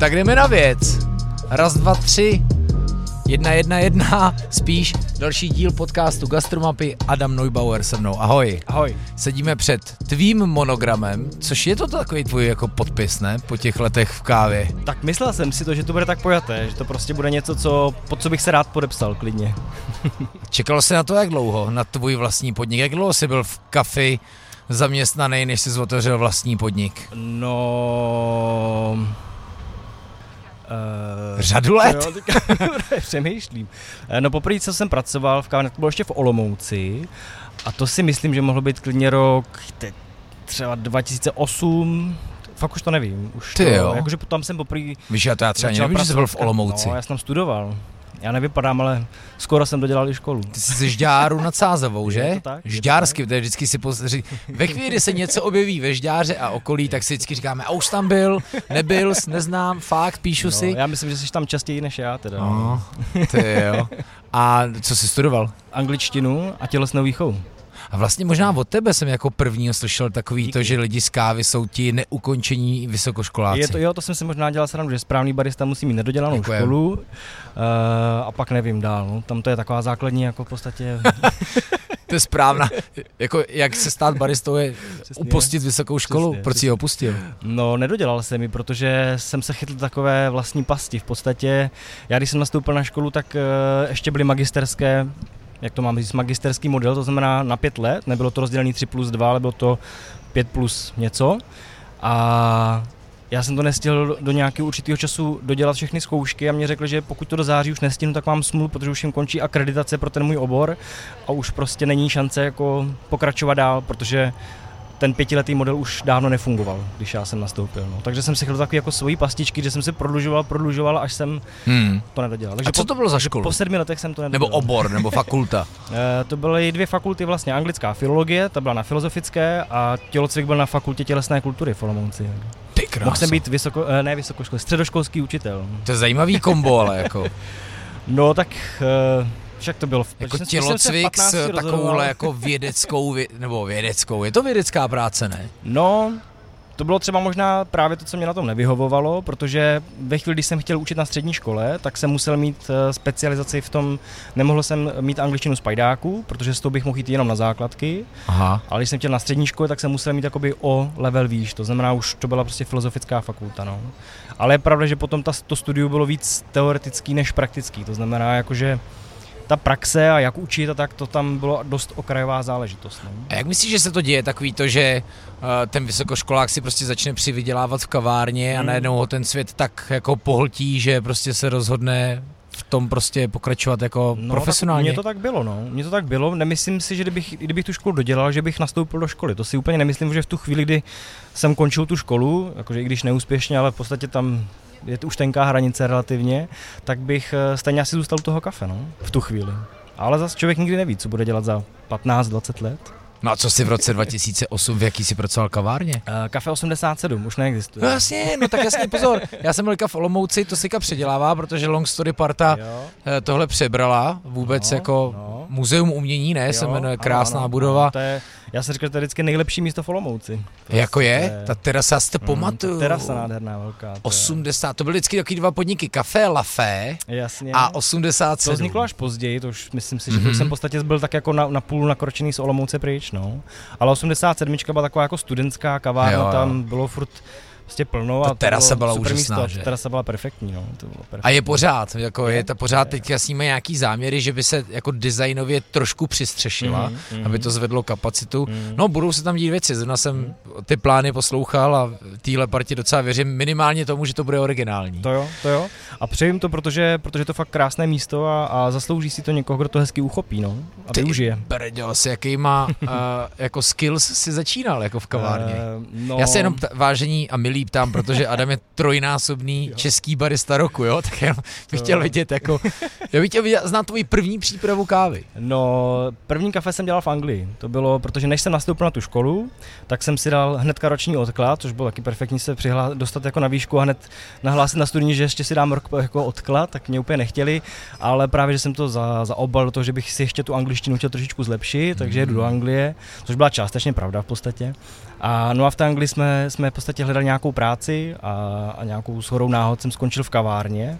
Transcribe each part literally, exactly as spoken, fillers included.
Tak jdeme na věc. Raz, dva, tři. Jedna, jedna, jedna. Spíš další díl podcastu Gastromapy. Adam Neubauer se mnou. Ahoj. Ahoj. Sedíme před tvým monogramem, což je to takový tvůj jako podpis, ne? Po těch letech v kávě. Tak myslel jsem si to, že to bude tak pojaté, že to prostě bude něco, co, pod co bych se rád podepsal klidně. Čekalo se na to jak dlouho? Na tvůj vlastní podnik? Jak dlouho jsi byl v kafi zaměstnaný, než jsi otevřel vlastní podnik? No... Uh, Řadu let? Jo, přemýšlím. No poprvé, co jsem pracoval v kávě, to bylo ještě v Olomouci a to si myslím, že mohlo být klidně rok te, třeba dva tisíce osm, fakt už to nevím. Už ty to, jo. Jakože potom jsem poprvé... Víš, já to já třeba nevím, že jsi byl v Olomouci. No, já jsem tam studoval. Já nevypadám, ale skoro jsem dodělal i školu. Ty jsi ze Žďáru nad Sázavou, že? Je to tak, Žďársky, to je vždycky si pozří. Ve chvíli, kdy se něco objeví ve Žďáře a okolí, tak si vždycky říkáme, a už tam byl, nebyl, neznám, fakt, píšu no, si. Já myslím, že jsi tam častěji než já teda. No, ty jo. A co jsi studoval? Angličtinu a tělesnou výchovu. A vlastně možná od tebe jsem jako první slyšel takový díky. To, že lidi z kávy jsou ti neukončení vysokoškoláci. Je to, jo, to jsem si možná dělal srandu, že správný barista musí mít nedodělanou děkujem. Školu uh, a pak nevím dál. No. Tam to je taková základní jako v podstatě... To je správná. Jako, jak se stát baristou je přesně, upustit vysokou školu. Přesně, proč jsi ji opustil? No, nedodělal jsem ji, protože jsem se chytl takové vlastní pasti. V podstatě, já když jsem nastoupil na školu, tak uh, ještě byly magisterské... Jak to mám říct, magisterský model, to znamená na pět let, nebylo to rozdělený tři plus dva, ale bylo to pět plus něco. A já jsem to nestihl do nějakého určitého času dodělat všechny zkoušky a mě řekli, že pokud to do září už nestihnu, tak mám smůlu, protože už jim končí akreditace pro ten můj obor a už prostě není šance jako pokračovat dál, protože ten pětiletý model už dávno nefungoval, když já jsem nastoupil. No. Takže jsem si chtěl takový jako svojí pastičky, že jsem si prodlužoval, prodlužoval, až jsem hmm. to nedodělal. Takže a co po, to bylo za školu? Po sedmi letech jsem to nedodělal. Nebo obor, nebo fakulta? To byly dvě fakulty vlastně, anglická filologie, ta byla na filozofické a tělocvik byl na fakultě tělesné kultury v Olomouci. Ty krása. Mohl jsem být vysoko, ne vysokoškolský, středoškolský učitel. To je zajímavý kombo, ale jako. No tak... Však to bylo. Jako tělocvik s takovouhle jako vědeckou, vě, nebo vědeckou, je to vědecká práce, ne? No, to bylo třeba možná právě to, co mě na tom nevyhovovalo, protože ve chvíli, když jsem chtěl učit na střední škole, tak jsem musel mít specializaci v tom, nemohl jsem mít angličtinu z pajdáku, protože s tou bych mohl jít jenom na základky, aha. Ale když jsem chtěl na střední škole, tak jsem musel mít jakoby o level výš, to znamená už to byla prostě filozofická fakulta, no. Ale je pravda, že potom ta, to studium bylo víc teoretický než praktický, to znamená jakože ta praxe a jak učit a tak, to tam bylo dost okrajová záležitost. Ne? A jak myslíš, že se to děje takový to, že uh, ten vysokoškolák si prostě začne přivydělávat v kavárně hmm. a najednou ho ten svět tak jako pohltí, že prostě se rozhodne v tom prostě pokračovat jako no, profesionálně? Mně to tak bylo, no. Mně to tak bylo. Nemyslím si, že kdybych, kdybych tu školu dodělal, že bych nastoupil do školy. To si úplně nemyslím, že v tu chvíli, kdy jsem končil tu školu, jakože i když neúspěšně, ale v podstatě tam... je to už tenká hranice relativně, tak bych stejně asi zůstal u toho kafe, no, v tu chvíli. Ale zase člověk nikdy neví, co bude dělat za patnáct dvacet let. No a co jsi v roce dva tisíce osm, v jaký jsi pracoval kavárně? Uh, Café osmdesát sedm, už neexistuje. No jasně, no tak jasně, pozor. Já jsem byl v Olomouci, to sika předělává, protože Long Story Parta jo. Tohle přebrala vůbec no, jako no. Muzeum umění, ne, jo, se jmenuje krásná ano, ano, budova. Ano, to je, já jsem říkal, že to je vždycky nejlepší místo v Olomouci. To jako je? je? Ta terasa, jste pamatuju. Mm, terasa nádherná velká. To osmdesát, to byly vždycky taky dva podniky, Café Lafé jasně. A osmdesát sedm. To vzniklo až později, to už myslím si, že mm-hmm. jsem v podstatě byl tak jako na, na půl nakročený z Olomouce pryč. No. Ale osmdesát sedm byla taková jako studentská kavárna, jo, jo. Tam bylo furt vlastně plno. Ta terasa byla úžasná, že? Ta terasa byla perfektní, no. To bylo perfektní. A je pořád, jako je, je ta pořád je, teďka s nimi nějaký záměry, že by se jako designově trošku přistřešila, mm-hmm. aby to zvedlo kapacitu. Mm-hmm. No budou se tam dít věci, zrovna jsem mm-hmm. ty plány poslouchal a téhle partě docela věřím minimálně tomu, že to bude originální. To jo, to jo. A přejím to, protože, protože to je fakt krásné místo a, a zaslouží si to někoho, kdo to hezky uchopí, no. A ty využije. Brďo, s jakýma uh, jako skills si začínal jako v kavárně. Uh, no. Já se jenom t- vážení a milí ptám, protože Adam je trojnásobný jo. český barista roku, jo, tak já bych chtěl vidět jako, já bych chtěl vidět, znát tvoji první přípravu kávy. No, první kafe jsem dělal v Anglii, to bylo, protože než jsem nastoupil na tu školu, tak jsem si dal hnedka roční odklad, což bylo taky perfektní se přihlá, dostat jako na výšku a hned nahlásit na studijní, že ještě si dám rok jako odklad, tak mě úplně nechtěli, ale právě, že jsem to za, zaobal do toho, že bych si ještě tu angličtinu chtěl trošičku zlepšit, takže mm. jdu do Anglie, což byla částečně pravda v podstatě. A no a v té Anglii jsme, jsme v podstatě hledali nějakou nějakou práci a, a nějakou shodou náhod jsem skončil v kavárně.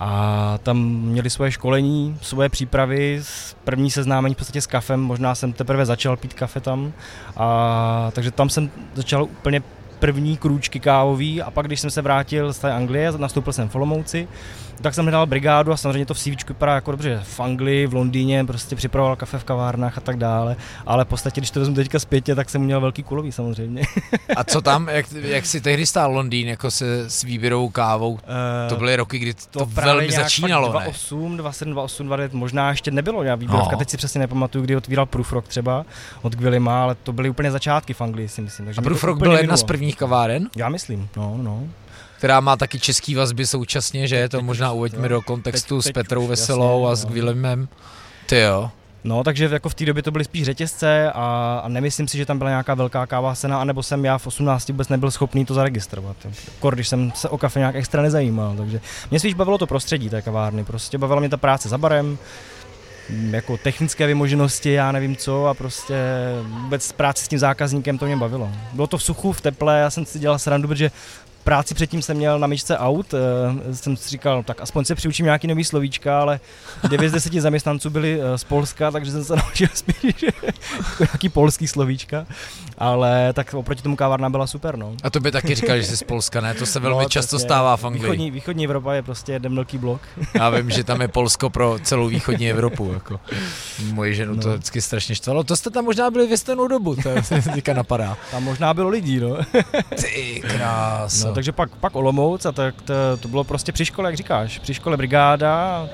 A tam měli svoje školení, svoje přípravy, první seznámení v podstatě s kafem, možná jsem teprve začal pít kafe tam. A, takže tam jsem začal úplně první krůčky kávový a pak, když jsem se vrátil z té Anglie, nastoupil jsem v Olomouci, tak jsem hledal brigádu a samozřejmě to v C V čku vypadá jako dobře, v Anglii, v Londýně, prostě připravoval kafe v kavárnách a tak dále, ale v podstatě, když to vezmu teďka zpětně, tak jsem měl velký kulový samozřejmě. A co tam, jak, jak si tehdy stál Londýn jako se s výběrovou kávou? To byly roky, kdy to, to velmi začínalo, ne? dva osm, dva sedm, dva osm, dva devět, možná ještě nebylo nějaká výběrovka, no. Teď si přesně nepamatuju, kdy otvíral Prufrock třeba od Gwilima, ale to byly úplně začátky v Anglii, si myslím. Takže a Prufrock byl jedna z prvních kaváren? Já myslím, no, no. Která má taky český vazby současně, že je to možná uveďme do kontextu teď, teď s Petrou už, Veselou jasně, a s Gwilymem. Ty jo. No, takže jako v té době to byly spíš řetězce a, a nemyslím si, že tam byla nějaká velká kávová scéna, anebo jsem já v osmnácti vůbec nebyl schopný to zaregistrovat. Kor, když jsem se o kafe nějak extra nezajímal, takže mě spíš bavilo to prostředí té kavárny, prostě bavila mě ta práce za barem, jako technické vymoženosti, já nevím co, a prostě vůbec práce s tím zákazníkem to mě bavilo. Bylo to v suchu, v teple, já jsem si dělal srandu, protože práci předtím jsem měl na myčce aut, jsem si říkal, tak aspoň se přiučím nějaký nový slovíčka, ale devět z deseti zaměstnanců byli z Polska, takže jsem se naučil spíš nějaký polský slovíčka, ale tak oproti tomu kávárna byla super, no. A to by taky říkal, že jsi z Polska, ne? To se velmi no, často stává v Anglii. Východní, východní Evropa je prostě jeden velký blok. Já vím, že tam je Polsko pro celou východní Evropu, jako. Moji ženu no. To vždycky strašně štvalo. To jste tam možná byli v jistou dobu, to se teďka napadá. Tam možná bylo lidí, no. Ty krása. No, takže pak, pak Olomouc a tak to, to bylo prostě při škole, jak říkáš, při škole brigáda,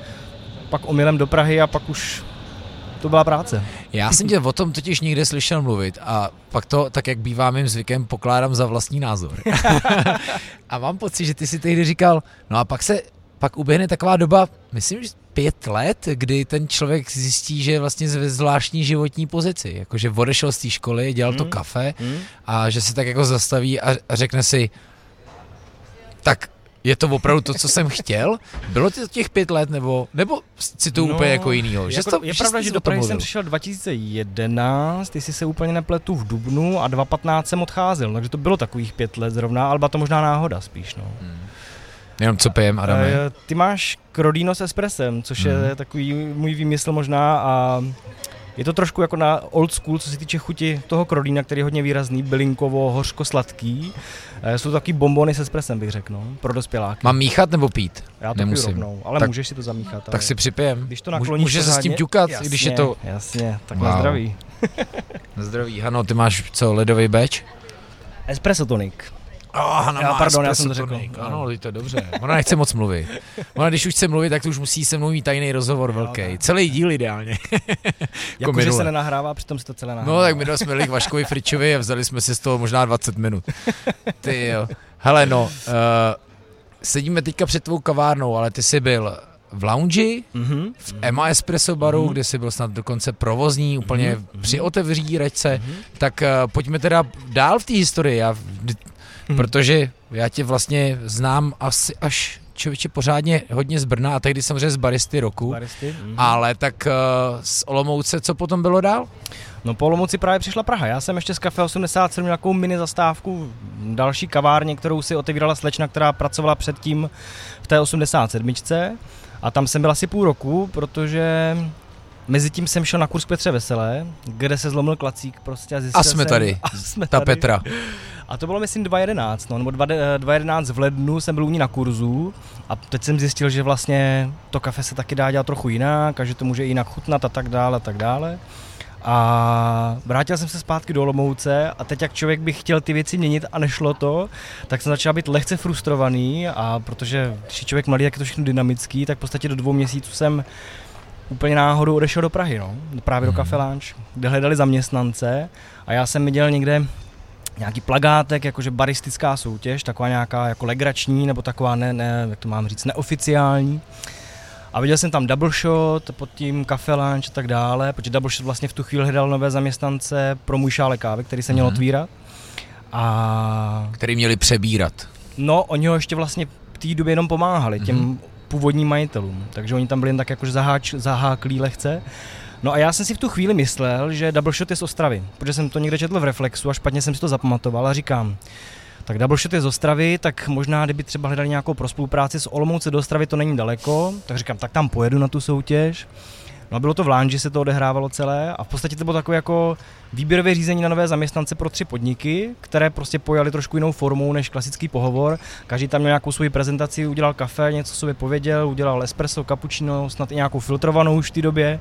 pak omylem do Prahy a pak už to byla práce. Já jsem tě o tom totiž nikde slyšel mluvit a pak to, tak jak bývá mým zvykem, pokládám za vlastní názor. A mám pocit, že ty si tehdy říkal, no a pak se, pak uběhne taková doba, myslím, že pět let, kdy ten člověk zjistí, že je vlastně ve zvláštní životní pozici, jakože odešel z té školy, dělal mm. to kafe mm. a že se tak jako zastaví a, a řekne si, tak je to opravdu to, co jsem chtěl? Bylo to těch pět let, nebo, nebo cituju no, úplně jako jinýho? Že jako, to, je že pravda, že do Prahy jsem přišel dva tisíce jedenáct, ty jsi se úplně nepletu v dubnu a dva tisíce patnáct jsem odcházel, takže to bylo takových pět let zrovna, ale byla to možná náhoda spíš, no. Hmm. Jenom co pijem, Adame? Ty máš Crodino s espressem, což hmm. je takový můj výmysl možná a... Je to trošku jako na old school, co se týče chuti toho Crodina, který je hodně výrazný, bylinkovo, hořko, sladký. Jsou to taky bombony s espressem, bych řekl, no, pro dospěláky. Mám míchat nebo pít? Já to nemusím. Piju rovnou, ale tak, můžeš si to zamíchat. Tak ale... si připijem. Když to nakloníš, může se s tím ťukat, jasně, když je to... Jasně, tak wow. Na zdraví. Na zdraví. Hano, ty máš co, ledový beč? Espresso tonic. Oh, Hana já, má pardon, já jsem to řekl. Ano, to je dobře. Ona nechce moc mluvit. Ona, když už chce mluvit, tak to už musí se mnou mít tajný rozhovor velký. Celý díl ideálně. Jakože se nenahrává, přitom se to celé nahrává. No, tak my jsme jeli k Vaškovi Fričovi a vzali jsme si z toho možná dvacet minut. Ty jo. Hele, no, uh, sedíme teďka před tvou kavárnou, ale ty jsi byl v lounži, mm-hmm. v Ema Espresso Baru, mm-hmm. kde jsi byl snad dokonce provozní, úplně mm-hmm. při otevíračce. Mm-hmm. Tak uh, pojďme teda dál v té historii. Já, Hmm. Protože já tě vlastně znám asi až člověče pořádně hodně z Brna a tehdy samozřejmě z baristy roku, baristy? Hmm. ale tak uh, z Olomouce co potom bylo dál? No po Olomouci právě přišla Praha, já jsem ještě z Café osmdesát sedm nějakou mini zastávku, další kavárně, kterou si otevírala slečna, která pracovala předtím v té osmdesát sedm a tam jsem byl asi půl roku, protože... Mezitím jsem šel na kurz k Petře Veselé, kde se zlomil klacík prostě a zjistil jsem... A jsme tady, a jsme ta tady. Petra. A to bylo myslím dva tisíce jedenáct, no, nebo dva tisíce jedenáct v lednu jsem byl u ní na kurzu a teď jsem zjistil, že vlastně to kafe se taky dá dělat trochu jinak a že to může jinak chutnat a tak dále a tak dále. A vrátil jsem se zpátky do Olomouce a teď jak člověk by chtěl ty věci měnit a nešlo to, tak jsem začal být lehce frustrovaný a protože když je člověk mladý, tak je to všechno dynamický, tak v podstatě do dvou měsíců jsem... Úplně náhodou odešel do Prahy, no, právě do Café Lounge, kde hledali zaměstnance a já jsem viděl někde nějaký plakátek, jakože baristická soutěž, taková nějaká jako legrační nebo taková, ne, ne, jak to mám říct, neoficiální. A viděl jsem tam Double Shot, pod tím Café Lounge a tak dále, protože Double Shot vlastně v tu chvíli hledal nové zaměstnance pro můj šálek kávy, který se měl hmm. otvírat. A... Který měli přebírat. No, oni ho ještě vlastně v té době jenom pomáhali těm hmm. původním majitelům, takže oni tam byli jen tak jakože zaháč, zaháklí lehce. No a já jsem si v tu chvíli myslel, že Double Shot je z Ostravy, protože jsem to někde četl v Reflexu a špatně jsem si to zapamatoval a říkám, Tak Double Shot je z Ostravy, tak možná, kdyby třeba hledali nějakou pro spolupráci s Olomouce do Ostravy, to není daleko, tak říkám, tak tam pojedu na tu soutěž. No a bylo to v Lounge, se to odehrávalo celé a v podstatě to bylo takové jako výběrové řízení na nové zaměstnance pro tři podniky, které prostě pojaly trošku jinou formou než klasický pohovor. Každý tam měl nějakou svoji prezentaci, udělal kafe, něco sobě pověděl, udělal espresso, cappuccino, snad i nějakou filtrovanou už v té době.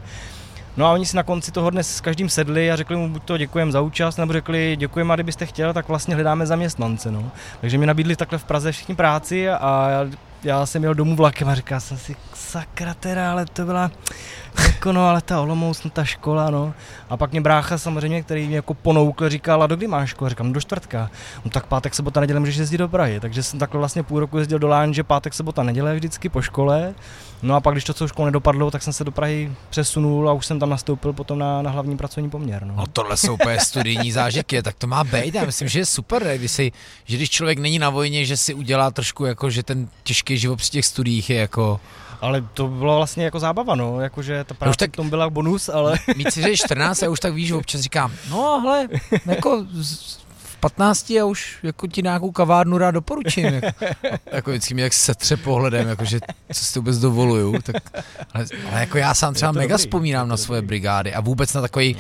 No a oni si na konci toho dne s každým sedli a řekli mu buď to děkujeme za účast, nebo řekli děkujeme a kdybyste chtěl, tak vlastně hledáme zaměstnance. No. Takže mi nabídli takhle v Praze všichni práci a já, já jsem jel domů vlakem a říkal jsem si, sakra teda, ale to byla jako no, ale ta Olomouc, no, ta škola, no. A pak mě brácha samozřejmě, který mě jako ponoukl, říkal, a dokdy máš školu? Říkám, do čtvrtka. No tak pátek, sobota, neděle můžeš jezdit do Prahy. Takže jsem takhle vlastně půl roku jezdil do Lánže, pátek, sobota, neděle vždycky po škole. No a pak, když to co školu nedopadlo, tak jsem se do Prahy přesunul a už jsem tam nastoupil potom na, na hlavní pracovní poměr. No, no tohle jsou úplně studijní zážitky, tak to má být. Já myslím, že je super, když si, že když člověk není na vojně, že si udělá trošku jako, že ten těžký život při těch studiích je jako. Ale to bylo vlastně jako zábava, no, jakože ta práce tak, k tomu byla bonus, ale... Mít si že čtrnáct a už tak víš, občas říkám, no hele, jako v patnácti a už jako ti nějakou kavárnu rád doporučím. Jako, jako vždycky mě tak setře pohledem, jakože co si to vůbec dovoluju, tak... Ale, ale jako já sám třeba mega dobrý, vzpomínám na svoje dobrý. brigády a vůbec na takový...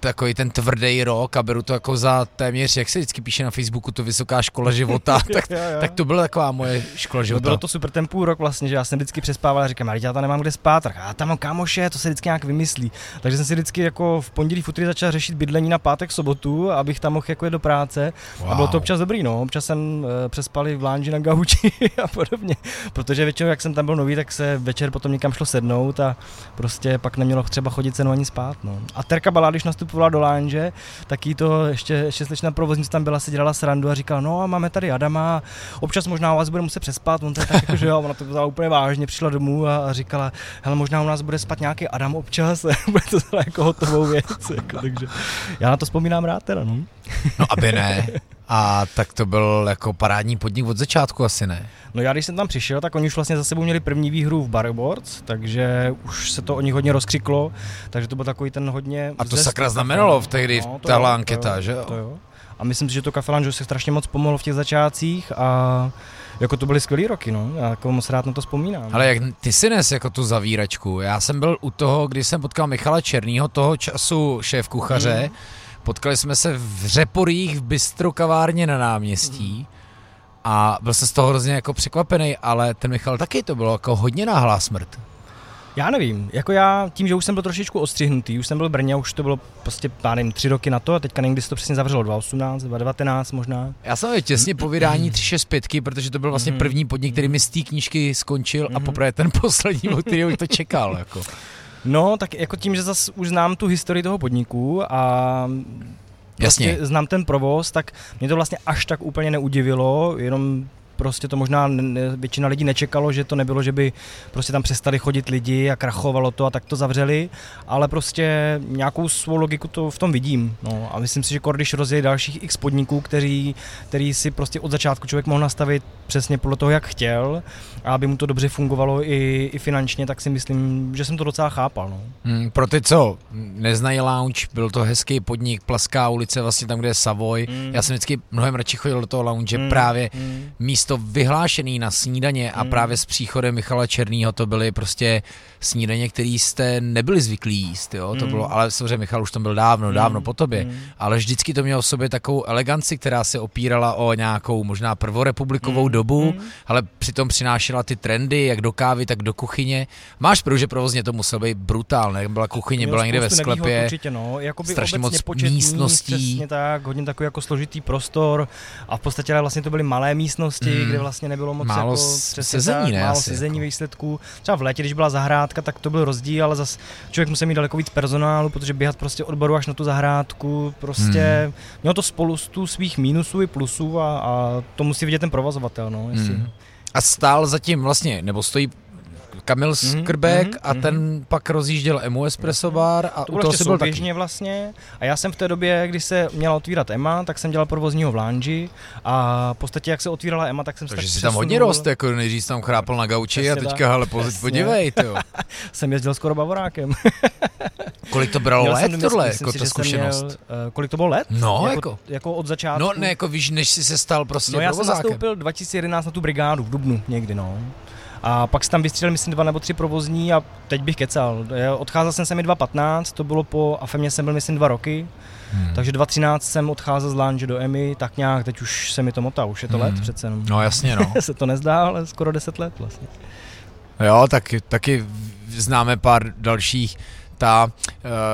takový ten tvrdý rok a beru to jako za téměř, jak se vždycky píše na Facebooku, to vysoká škola života, tak, tak to byla taková moje škola života. To bylo to super ten půl rok vlastně, že já jsem vždycky přespával a říkám, ale já tam nemám kde spát, tak já tam mám kámoše, to se vždycky nějak vymyslí. Takže jsem si vždycky jako v pondělí, v úterý začal řešit bydlení na pátek, sobotu, abych tam mohl jako jít do práce. Wow. A bylo to občas dobrý, no, občas jsem přespal i v lounge na gauči a podobně, protože většinou, jak jsem tam byl nový, tak se večer potom někam šlo sednout a prostě pak nemělo třeba chodit cenu ani spát, no. A Terka Balá, když volala do Lánže, tak jí to ještě, ještě slečna provoznice tam byla, si dělala srandu a říkala, no a máme tady Adama, občas možná u vás bude muset přespat, on to je tak jako, že ona to vzala úplně vážně, přišla domů a, a říkala, hele, možná u nás bude spat nějaký Adam občas, bude to zala jako hotovou věc, jako, takže já na to vzpomínám rád teda, no. No aby ne. A tak to byl jako parádní podnik od začátku asi, ne? No já když jsem tam přišel, tak oni už vlastně za sebou měli první výhru v Barboards, takže už se to o nich hodně rozkřiklo, takže to byl takový ten hodně... A to zest, sakra znamenalo v tehdy no, tahle anketa, to jo, že jo? To jo. A myslím si, že to Café Lounge se strašně moc pomohlo v těch začátcích a jako to byly skvělý roky, no, já jako moc rád na to vzpomínám. Ale jak ty si nes jako tu zavíračku, já jsem byl u toho, když jsem potkal Michala Černýho, toho času šéf kuchaře, mm. Potkali jsme se v Řeporích v bistro kavárně na náměstí a byl jsem z toho hrozně jako překvapený, ale ten Michal taky to bylo jako hodně náhlá smrt. Já nevím, jako já tím, že už jsem byl trošičku ostřihnutý, už jsem byl v Brně, už to bylo prostě, já nevím, tři roky na to a teďka někdy se to přesně zavřelo, dvacet osmnáct, dvacet devatenáct možná. Já jsem byl těsně po vydání tři šest pět, protože to byl vlastně mm-hmm. první podnik, který mi z té knížky skončil mm-hmm. a poprvé ten poslední, od kterého to čekal, jako. No, tak jako tím, že zase už znám tu historii toho podniku a jasně. Prostě znám ten provoz, tak mě to vlastně až tak úplně neudivilo, jenom prostě to možná ne, většina lidí nečekalo, že to nebylo, že by prostě tam přestali chodit lidi a krachovalo to a tak to zavřeli, ale prostě nějakou svou logiku to v tom vidím. No, a myslím si, že když rozjeli dalších x podniků, který, který si prostě od začátku člověk mohl nastavit přesně podle toho, jak chtěl a aby mu to dobře fungovalo i, i finančně, tak si myslím, že jsem to docela chápal. No. Hmm, pro ty, co neznají Lounge, byl to hezký podnik, Plaská ulice, vlastně tam, kde je Savoy. Mm. Já jsem vždycky mnohem radši chodil do toho Lounge, mm. právě mm. místo to vyhlášený na snídaně a právě s příchodem Michala Černýho to byly prostě snídaně, který jste nebyli zvyklí jíst, jo, to bylo, ale samozřejmě Michal už tam byl dávno, dávno po tobě, ale vždycky to mělo v sobě takovou eleganci, která se opírala o nějakou možná prvorepublikovou dobu, ale přitom přinášela ty trendy, jak do kávy, tak do kuchyně. Máš pravdu, že provozně to musel být brutál, ne? Byla kuchyně, byla někde ve sklepě, určitě, no. Strašně moc místností. Přesně tak, hodně takový jako složitý prostor a v podstatě vlastně to byly malé místnosti, kde vlastně nebylo moc málo jako sezení, ne, málo sezení jako. Výsledků. Třeba v létě, když byla zahrádka, tak to byl rozdíl, ale zase člověk musel mít daleko víc personálu, protože běhat prostě od baru až na tu zahrádku, prostě hmm. mělo to spoustu svých mínusů i plusů a, a to musí vidět ten provozovatel, no. Jestli... Hmm. A stál zatím vlastně, nebo stojí Kamil Skrbek mm-hmm, a mm-hmm. ten pak rozjížděl Emu Espresso Bar a to u toho si byl taky. Vlastně. A já jsem v té době, když se měla otvírat Ema, tak jsem dělal provozního v Lounge a v podstatě jak se otvírala Ema, tak jsem se tak Takže si tam hodně rost, jako nejdřív tam chrápal na gauči a teďka, hele, podívej, jo. Jsem jezdil skoro bavorákem. Kolik to bralo let tohle, jako si, ta zkušenost? Měl, uh, kolik to bylo let? No, jako, jako, jako od začátku. No, ne, jako víš, než jsi se stal prostě No, já jsem nastoupil dva tisíce jedenáct na tu brigádu v dubnu někdy, no. A pak jsem tam vystřílel, myslím, dva nebo tři provozní a teď bych kecal. Odcházel jsem se mi dva patnáct, to bylo po Afemě jsem byl, myslím, dva roky. Hmm. Takže dva třináct jsem odcházel z Lange do Emy, tak nějak, teď už se mi to motá, už je to hmm. let přece. No, no jasně, no. Se to nezdá, ale skoro deset let vlastně. Jo, tak, taky známe pár dalších. Ta,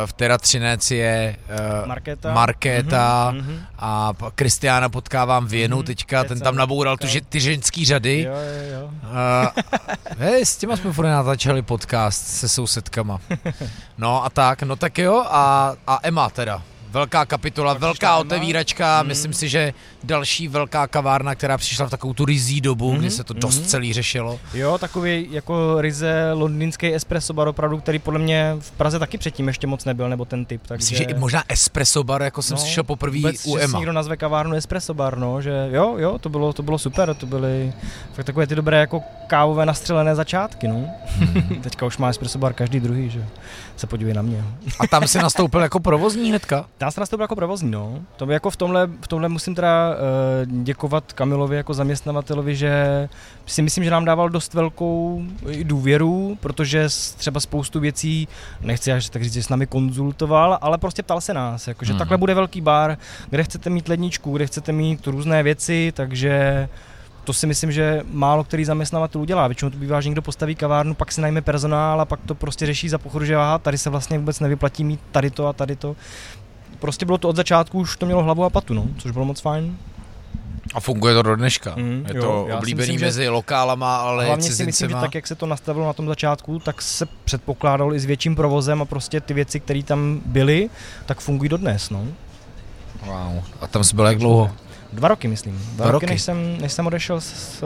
v Terra Třinec je uh, Markéta, Markéta mm-hmm. a Kristiána potkávám v Jenu mm-hmm. teďka, ten tam naboural tu, ty ženský řady. Jo, jo, jo. Uh, hej, s těma jsme furt natáčeli podcast se sousedkama. No a tak, no tak jo a, a Ema teda. Velká kapitola, Pak velká otevíračka, mm. myslím si, že další velká kavárna, která přišla v takovou tu ryzí dobu, mm. kdy se to dost mm. celý řešilo. Jo, takový jako ryze londýnský espresso bar opravdu, který podle mě v Praze taky předtím ještě moc nebyl, nebo ten typ. Takže... Myslím, že i možná espresso bar, jako jsem no, slyšel poprvé u Ema. Někdo nazve kavárnu espresso bar, no, že jo, jo, to bylo, to bylo super, to byly fakt takové ty dobré jako kávové nastřelené začátky, no. Mm. Teďka už má espresso bar každý druhý, že se podívej na mě. A tam si nastoupil jako provozní hnedka? Já jsem nastoupil jako provozní, no. To jako v tomhle, v tomhle musím teda děkovat Kamilovi jako zaměstnavatelovi, že si myslím, že nám dával dost velkou důvěru, protože třeba spoustu věcí, nechci až tak říct, že s námi konzultoval, ale prostě ptal se nás, jako, že hmm. takhle bude velký bar, kde chcete mít ledničku, kde chcete mít různé věci, takže... To si myslím, že málo který zaměstnavatel udělá. Většinou to bývá, že někdo postaví kavárnu, pak si najme personál a pak to prostě řeší za pochodu, že aha, tady se vlastně vůbec nevyplatí mít tady to a tady to. Prostě bylo to od začátku, už to mělo hlavu a patu, no, což bylo moc fajn. A funguje to do dneška. Mm, je jo, to oblíbený myslím, mezi lokálama, ale hlavně cizincema. Hlavně si myslím, že tak, jak se to nastavilo na tom začátku, tak se předpokládalo i s větším provozem a prostě ty věci, které tam byly, tak fungují dodnes, no. Wow. A tam jsi byl jak dlouho? Dva roky, myslím. Dva, Dva roky, roky. Než, jsem, než jsem odešel s,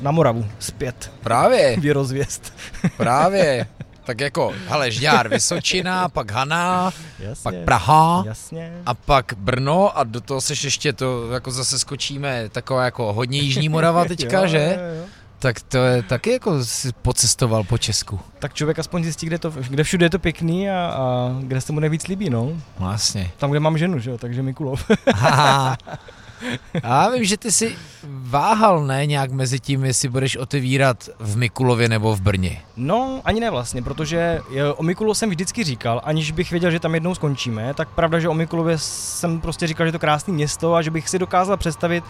na Moravu zpět. Právě. Věrozvěst. Právě. Tak jako, hele, Žďár, Vysočina, pak Haná, jasně, pak Praha, jasně. A pak Brno a do toho seš ještě to, jako zase skočíme, taková jako hodně Jižní Morava teďka, jo, že? Jo, jo. Tak to je taky jako jsi pocestoval po Česku. Tak člověk aspoň zjistí, kde, to, kde všude je to pěkný a, a kde se mu nejvíc líbí, no. Vlastně. Tam, kde mám ženu, že jo, takže Mikulov. Já vím, že ty si váhal, ne, nějak mezi tím, jestli budeš otevírat v Mikulově nebo v Brně. No, ani ne vlastně, protože o Mikulu jsem vždycky říkal, aniž bych věděl, že tam jednou skončíme, tak pravda, že o Mikulově jsem prostě říkal, že je to krásné město a že bych si dokázal představit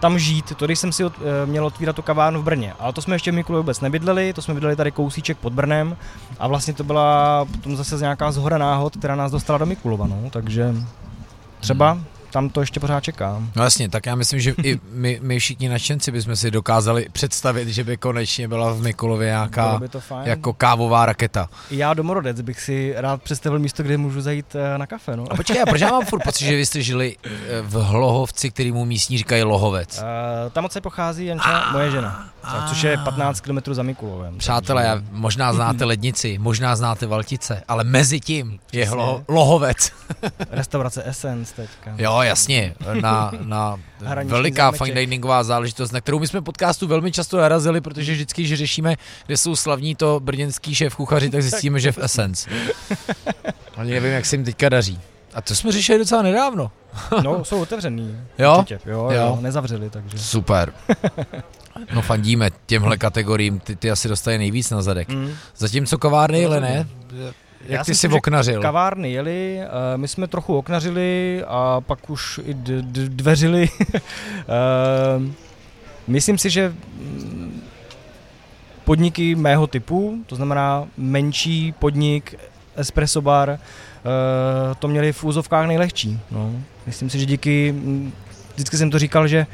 tam žít, to když jsem si od, měl otvírat tu kavárnu v Brně, ale to jsme ještě v Mikulově vůbec nebydleli, to jsme bydleli tady kousíček pod Brnem a vlastně to byla potom zase nějaká zhoda náhod, která nás dostala do Mikulova, no, takže třeba... Tam to ještě pořád čekám. No jasně, tak já myslím, že i my, my všichni nadšenci bychom si dokázali představit, že by konečně byla v Mikulově nějaká jako kávová raketa. Já domorodec bych si rád představil místo, kde můžu zajít na kafe. No. A počkej, proč já mám furt pocit, že vy jste žili v Hlohovci, který mu místní říkají Hlohovec? Uh, tam od se pochází Janča, moje žena, a, což je patnáct kilometrů za Mikulovem. Přátelé, takže... možná znáte Lednici, možná znáte Valtice, ale mezi tím je hlo, Hlohovec. Restaurace Essence teďka. Jo, jasně, na, na veliká fine diningová záležitost, na kterou my jsme podcastu velmi často narazili, protože vždycky, že řešíme, kde jsou slavní to brněnský šéf kuchaři, tak zjistíme, že v Essence. Ani nevím, jak se jim teďka daří. A to jsme řešili docela nedávno. No, jsou otevřený. Jo? Určitě. Jo, jo, jo, nezavřeli, takže. Super. No fandíme těmhle kategoriím, ty, ty asi dostají nejvíc na zadek. Mm. Zatímco kavárny jele, ne? Jak já ty jsi oknařil? Kavárny jeli, my jsme trochu oknařili a pak už i d- d- dveřili. Myslím si, že podniky mého typu, to znamená menší podnik, espresso bar, to měli v úzovkách nejlehčí. No. Myslím si, že díky, vždycky jsem to říkal, že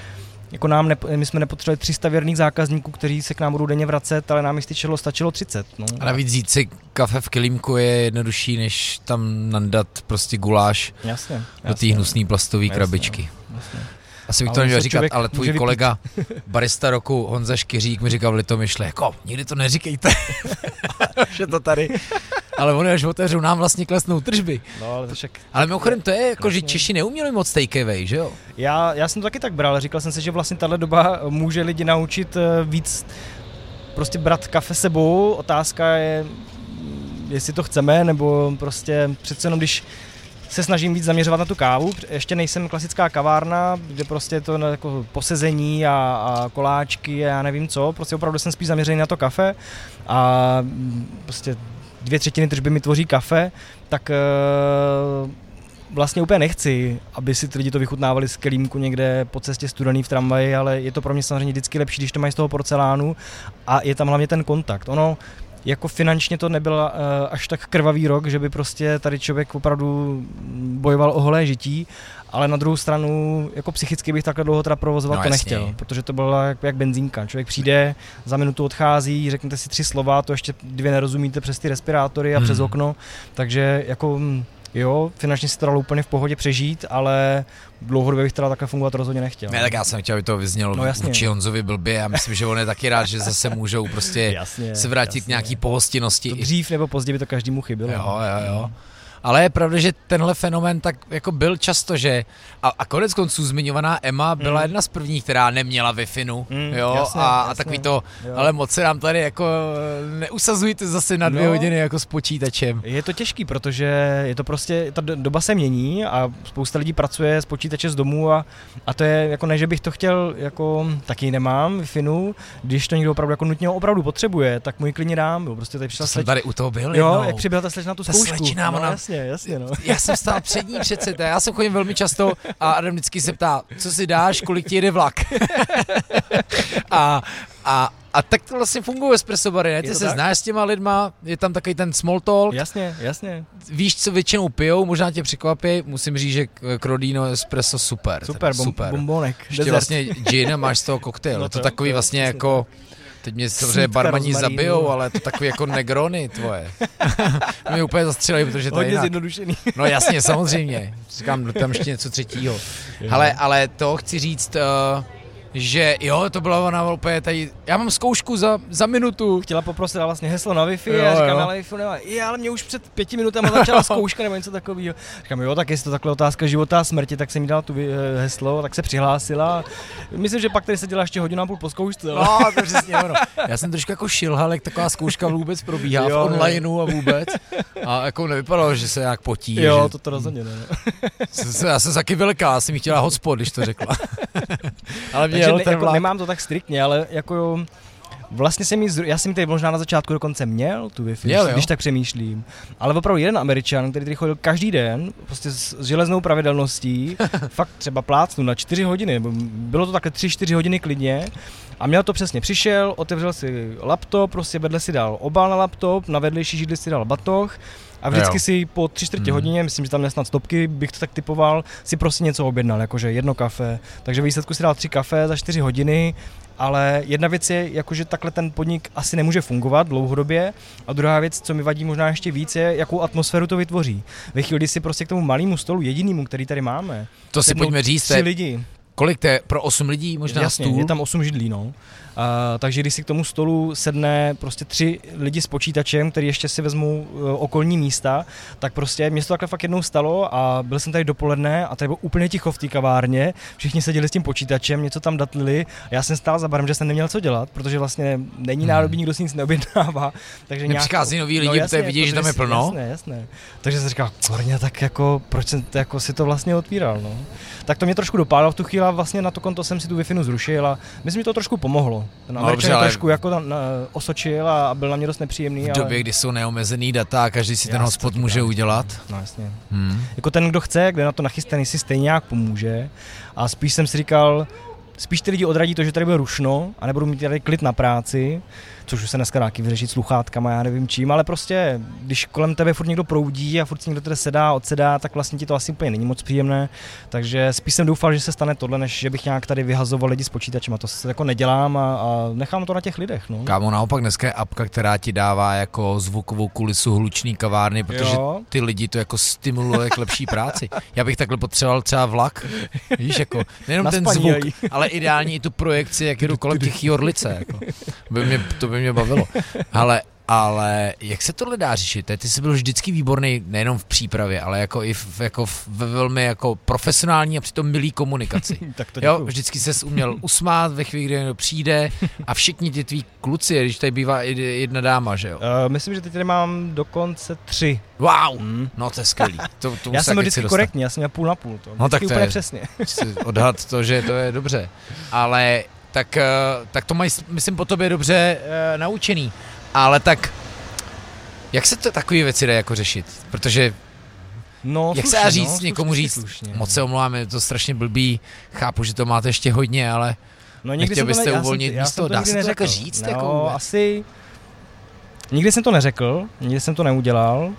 jako nám, nepo, my jsme nepotřebovali tři sta věrných zákazníků, kteří se k nám budou denně vracet, ale nám jich stačilo, stačilo třicet. No. A navíc vzít si kafe v kelímku je jednodušší, než tam nandat prostě guláš jasně, do té hnusné plastové krabičky. Jasně. Asi bych to neměl říkat, ale tvůj kolega barista roku Honza Škyřík mi říkal v Litomyšle, jako, nikdy to neříkejte, že to tady... Ale oni až otevřou, nám vlastně klesnou tržby. No, ale, však... ale mimochodem to je jako, vlastně... že Češi neuměli moc takeaway, že jo? Já, já jsem to taky tak bral, ale říkal jsem si, že vlastně tahle doba může lidi naučit víc prostě brát kafe sebou. Otázka je, jestli to chceme, nebo prostě přece jenom, když se snažím víc zaměřovat na tu kávu. Ještě nejsem klasická kavárna, kde prostě je to jako posezení a, a koláčky a já nevím co. Prostě opravdu jsem spíš zaměřený na to kafe a prostě dvě třetiny tržby mi tvoří kafe, tak vlastně úplně nechci, aby si ty lidi to vychutnávali z kelímku někde po cestě studený v tramvaji, ale je to pro mě samozřejmě vždycky lepší, když to mají z toho porcelánu a je tam hlavně ten kontakt. Ono jako finančně to nebyl uh, až tak krvavý rok, že by prostě tady člověk opravdu bojoval o holé žití, ale na druhou stranu jako psychicky bych takhle dlouho teda provozovat no, to nechtěl, jasný. Protože to bylo jak, jak benzínka. Člověk přijde, za minutu odchází, řeknete si tři slova, to ještě dvě nerozumíte přes ty respirátory a hmm. přes okno, takže jako jo, finančně si to dalo úplně v pohodě přežít, ale dlouhodobě bych teda takhle fungovat rozhodně nechtěl. Ne, tak já jsem chtěl, aby to vyznělo no, vůči Honzovi blbě a myslím, že on je taky rád, že zase můžou prostě jasně, se vrátit jasně. k nějaký pohostinnosti. To dřív nebo později by to každému chybilo. Jo, jo, jo. Ale je pravda, že tenhle fenomén tak jako byl často, že a, a konec konců zmiňovaná Ema byla mm. jedna z prvních, která neměla Wi-Fi, mm, jo, jasně, a, a takový to, jo. Ale moc se nám tady jako neusazujte zase na dvě no, hodiny jako s počítačem. Je to těžký, protože je to prostě, ta doba se mění a spousta lidí pracuje s počítače z domu a, a to je jako ne, že bych to chtěl, jako taky nemám Wi-Fi, když to někdo opravdu jako nutně opravdu potřebuje, tak můj klidně dám, jo, prostě tady přišla sleč... tady u toho byl, jo, jak přibyla ta slečna tu ta zkoušku. Slečná, no, ona... Jasně, jasně, no. Já jsem stál před ní přece, já jsem chodím velmi často a Adam vždycky se ptá, co si dáš, kolik ti jede vlak. a, a, a tak to vlastně fungují espresso bary, ne? Ty se tak? znáš s těma lidma, je tam takový ten small talk. Jasně, jasně. Víš, co většinou pijou, možná tě překvapí, musím říct, že Crodino espresso super. Super, bom, super. Bombonek. Ještě vlastně gin a máš z toho koktejl, no to, to takový to, vlastně jasně. jako... Teď mě samozřejmě barmaní zabijou, ale to takový jako Negrony tvoje. Mě úplně zastřelili, protože to hodně je jinak. Zjednodušený. No jasně, samozřejmě. Říkám, tam ještě něco třetího. Hele, ale to chci říct, uh, že jo, to byla ona úplně tady, já mám zkoušku za, za minutu. Chtěla poprosit vlastně heslo na Wi-Fi jo, a říkám, ale Wi-Fi nemá. Je, ale mě už před pěti minutami začala zkouška nebo něco takového. Říkám, jo, tak jestli to takhle otázka života a smrti, tak jsem jí dala tu heslo, tak se přihlásila. Myslím, že pak tady seděla ještě hodinu a půl po zkoušce. Ale... No, to přesně ono. Já jsem trošku jako šilhal, jak taková zkouška vůbec probíhá jo, v onlineu a vůbec. A jako nevypadalo, že se nějak potí. Jo, že... to to rozhodně ne. Já jsem taky velká, já jsem jí chtěla hotspot, když to řekla. Ale mě ne, jako nemám to tak striktně, ale jako jo, vlastně jsem jí, já jsem tady možná na začátku dokonce měl tu Wi-Fi, měl, když tak přemýšlím, ale opravdu jeden Američan, který tady chodil každý den, prostě s železnou pravidelností, fakt třeba plácnu na čtyři hodiny, bylo to takhle tři, čtyři hodiny klidně a měl to přesně, přišel, otevřel si laptop, prostě vedle si dal obal na laptop, na vedlejší židli si dal batoh, a vždycky jo. si po tři čtvrtě mm. hodině, myslím, že tam nesnad stopky, bych to tak typoval, si prostě něco objednal, jakože jedno kafe. Takže výsledku si dal tři kafe za čtyři hodiny, ale jedna věc je, jakože takhle ten podnik asi nemůže fungovat dlouhodobě a druhá věc, co mi vadí možná ještě víc, je, jakou atmosféru to vytvoří. Ve chvíli si prostě k tomu malému stolu, jedinému, který tady máme, to si pojďme říct, tři lidi. Kolik to je? Pro osm lidí možná jasně, stůl? Je tam osm židlí, no. Uh, takže když si k tomu stolu sedne prostě tři lidi s počítačem, který ještě si vezmou uh, okolní místa, tak prostě mě se to takhle fakt jednou stalo a byl jsem tady dopoledne a tady bylo úplně ticho v té kavárně, všichni seděli s tím počítačem, něco tam datlili, já jsem stál za barem, že jsem neměl co dělat, protože vlastně není hmm. nádobí, nikdo si nic neobjednává, takže nějak... Nepřichází noví lidi, no, jasně, vidíš, že tam je plno? Jasné, jasné. Takže jsem říkal, kurňa, tak jako, proč jsem to, jako si to vlastně otvíral, no. Tak to mě trošku dopálilo v tu chvíli a vlastně na to konto jsem si tu Wi-Fi zrušil a myslím, že to trošku pomohlo. Ten Američan no, trošku jako na, na, osočil a byl na mě dost nepříjemný. V době, ale... kdy jsou neomezený data a každý si ten hotspot může udělat. No jasně. Hmm. Jako ten, kdo chce, kde na to nachystaný, si stejně nějak pomůže. A spíš jsem si říkal, spíš ty lidi odradí to, že tady bude rušno a nebudou mít tady klid na práci, což už se dneska dá vyřešit sluchátkama, já nevím čím, ale prostě, když kolem tebe furt někdo proudí a furt si někdo teda sedá, odsedá, tak vlastně ti to asi úplně není moc příjemné, takže spíš jsem doufal, že se stane tohle, než že bych nějak tady vyhazoval lidi s počítačem a to se jako nedělám a, a nechám to na těch lidech. No. Kámo, naopak dneska je apka, která ti dává jako zvukovou kulisu hlučný kavárny, protože jo. ty lidi to jako stimuluje k lepší práci. Já bych takhle potřeboval třeba vlak, víš, jako nejenom ten zvuk, ale ideální i tu projekci, jak jdu kolem těch Jorlice, jako. By mě, to by mě bavilo. Ale Ale jak se tohle dá řešit? Ty jsi byl vždycky výborný nejenom v přípravě, ale jako i v, jako v, ve velmi jako profesionální a přitom milý komunikaci. Tak to jo, vždycky ses uměl usmát ve chvíli, kdy někdo přijde, a všichni ty tví kluci, když tady bývá jedna dáma, že jo? Uh, myslím, že teď tady mám dokonce tři. Wow, hmm. No to je skvělý. To, to já jsem byl vždycky korektní, já jsem měl půl na půl. To. No tak to je přesně. Odhad to, že to je dobře. Ale tak, tak to mají, myslím, po tobě dobře uh, naučený. Ale tak, jak se to takové věci dá jako řešit? Protože, no, jak slušně, se dá říct, no, někomu slušně, říct, slušně, moc se omlouvám, je to strašně blbý, chápu, že to máte ještě hodně, ale no, nechtěl byste ne, uvolnit jsem, místo, dá se to jako říct? No, jako, asi, nikdy jsem to neřekl, nikdy jsem to neudělal.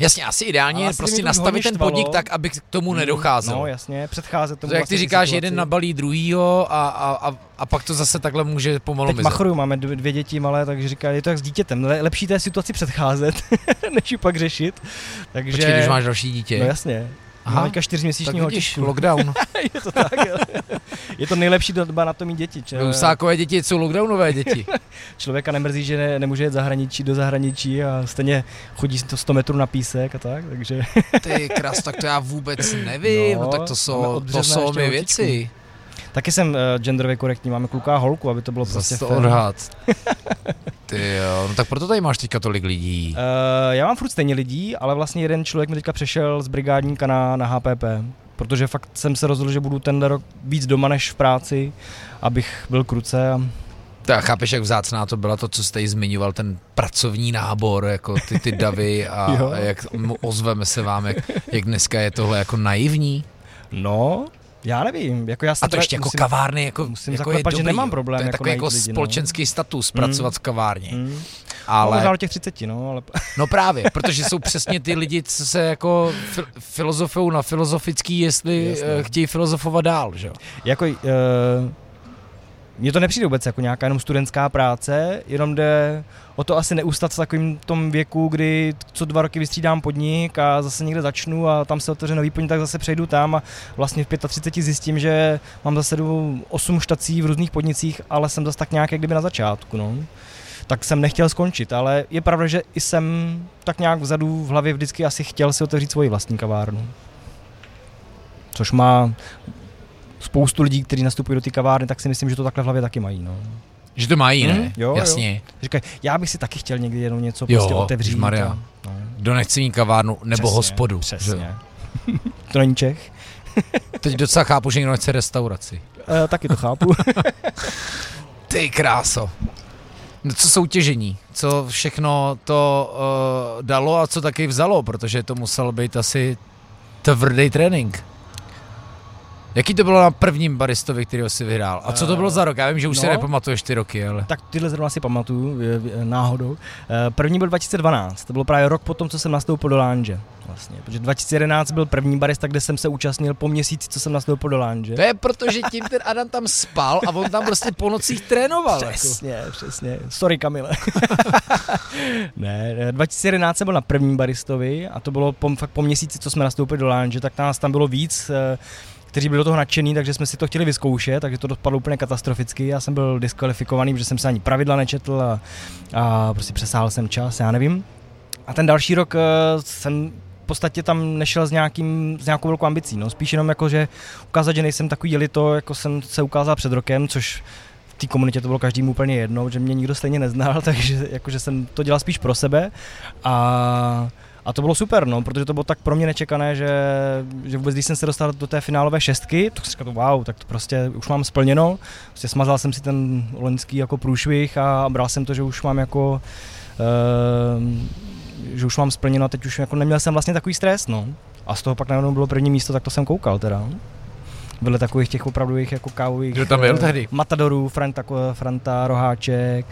Jasně, asi ideálně je prostě nastavit ten podnik tak, aby k tomu nedocházelo. No jasně, předcházet tomu. To, jak ty říkáš, situaci. Jeden nabalí druhýho a, a, a, a pak to zase takhle může pomalu mizet. Teď machruju, máme dvě děti malé, takže říká, je to jak s dítětem, lepší té situaci předcházet, než ji pak řešit. Takže... Počkej, když máš další dítě. No jasně. Aha, teďka čtyřměsíčního holčičku. Lockdown. Je to tak, je to nejlepší doba na to mít děti. Husákové děti jsou lockdownové děti. Člověka nemrzí, že ne, nemůže jít zahraničí do zahraničí a stejně chodí to sto metrů na písek a tak, takže... Ty krás, tak to já vůbec nevím, no, no tak to jsou, to jsou mi věci. Taky jsem uh, genderově korektní, máme kluka a holku, aby to bylo prostě fair. Zas to odhad. Ty jo, no tak proto tady máš teďka tolik lidí. Uh, já mám furt stejně lidí, ale vlastně jeden člověk mi teďka přešel z brigádníka na, na H P P, protože fakt jsem se rozhodl, že budu tenhle rok víc doma než v práci, abych byl kruce a... Tak chápeš, jak vzácná to byla to, co jste jí zmiňoval, ten pracovní nábor, jako ty, ty davy a, a jak ozveme se vám, jak, jak dneska je tohle jako naivní? No... Já nevím, jako já se a to ještě jako musím, kavárny, jako, musím jako zaklepat, je dobrý, že nemám problém. To je jako takový jako lidi, společenský no. status, pracovat mm. v kavárně. Mm. Ale... No možná do těch třiceti, no ale... No právě, protože jsou přesně ty lidi, co se jako filozofujou na filozofický, jestli Jasné. chtějí filozofovat dál, že jo? Jako, uh, mně to nepřijde vůbec jako nějaká jenom studentská práce, jenom jde o to asi neustat v takovým tom věku, kdy co dva roky vystřídám podnik a zase někde začnu a tam se otevře nový podnik, tak zase přejdu tam a vlastně v třiceti pěti zjistím, že mám za sebou osm štací v různých podnicích, ale jsem zase tak nějak jak kdyby na začátku, no. Tak jsem nechtěl skončit, ale je pravda, že i jsem tak nějak vzadu v hlavě vždycky asi chtěl si otevřít svoji vlastní kavárnu. Což má... Spoustu lidí, kteří nastupují do té kavárny, tak si myslím, že to takhle v hlavě taky mají, no. Že to mají, ne? Mm, jo, jasně. Jo. Říkají, já bych si taky chtěl někdy jenom něco jo, prostě otevřít. Jo, Maria. A, no. Kdo nechce mít kavárnu nebo přesně, hospodu. Přesně. To není Čech. Teď docela chápu, že někdo nechce restauraci. E, taky to chápu. Ty kráso. No co soutěžení? Co všechno to uh, dalo a co taky vzalo? Protože to musel být asi tvrdý trénink. Jaký to bylo na prvním baristovi, kterýho jsi vyhrál? A co to bylo za rok? Já vím, že už no, se nepamatuješ ty roky, ale... Tak tyhle zrovna si pamatuju, náhodou. První byl dva tisíce dvanáct, to bylo právě rok potom, co jsem nastoupil do Lounge. Vlastně, protože dva tisíce jedenáct byl první barista, kde jsem se účastnil po měsíci, co jsem nastoupil do Lounge. To je proto, že tím ten Adam tam spal a on tam prostě po nocích trénoval. Přesně, jako. přesně. Sorry, Kamile. Ne, dva tisíce jedenáct jsem byl na prvním baristovi a to bylo po, fakt po měsíci, co jsme nastoupili do Lounge, tak nás tam bylo víc, kteří byli do toho nadšený, takže jsme si to chtěli vyzkoušet, takže to dopadlo úplně katastroficky. Já jsem byl diskvalifikovaný, protože jsem se ani pravidla nečetl a, a prostě přesáhl jsem čas, já nevím. A ten další rok jsem v podstatě tam nešel s, nějakým, s nějakou velkou ambicí, no. Spíš jenom jako, že ukázat, že nejsem takový jelito, jako jsem se ukázal před rokem, což v té komunitě to bylo každému úplně jedno, že mě nikdo stejně neznal, takže jakože jsem to dělal spíš pro sebe a... A to bylo super, no, protože to bylo tak pro mě nečekané, že, že vůbec, když jsem se dostal do té finálové šestky, tak jsem říkal, wow, tak to prostě už mám splněno. Prostě smazal jsem si ten loňský jako průšvih a bral jsem to, že už mám jako, uh, že už mám splněno a teď už jako neměl jsem vlastně takový stres, no. A z toho pak najednou bylo první místo, tak to jsem koukal teda. Vedle takových těch opravdových jako kávových Kdo tam byl tehdy? Matadorů, Franta, Franta Roháček,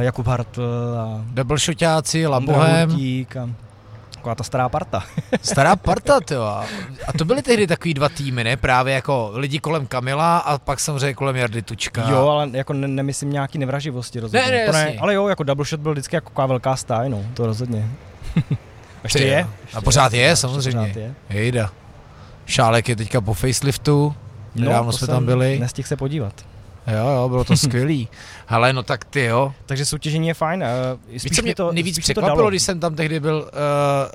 Jakub Hartl a... Double Shotáci, Labohem. Taková ta stará parta. Stará parta, jo. A to byly tehdy takový dva týmy, ne? Právě jako lidi kolem Kamila a pak samozřejmě kolem Jardy Tučka. Jo, ale jako ne- nemyslím nějaký nevraživosti rozhodně. Ne, ne, ne, ale jo, jako Double Shot byl vždycky jako taková velká stáj, no, to rozhodně. Ještě je. je. A pořád je, je samozřejmě. Pořád je. Jejda. Šálek je teďka po faceliftu, nedávno no, jsme tam byli. Nestihl se podívat. Jo, jo, bylo to skvělý. Hele, no tak ty jo. Takže soutěžení je fajn. Víš, co mě to, nejvíc překvapilo, když jsem tam tehdy byl,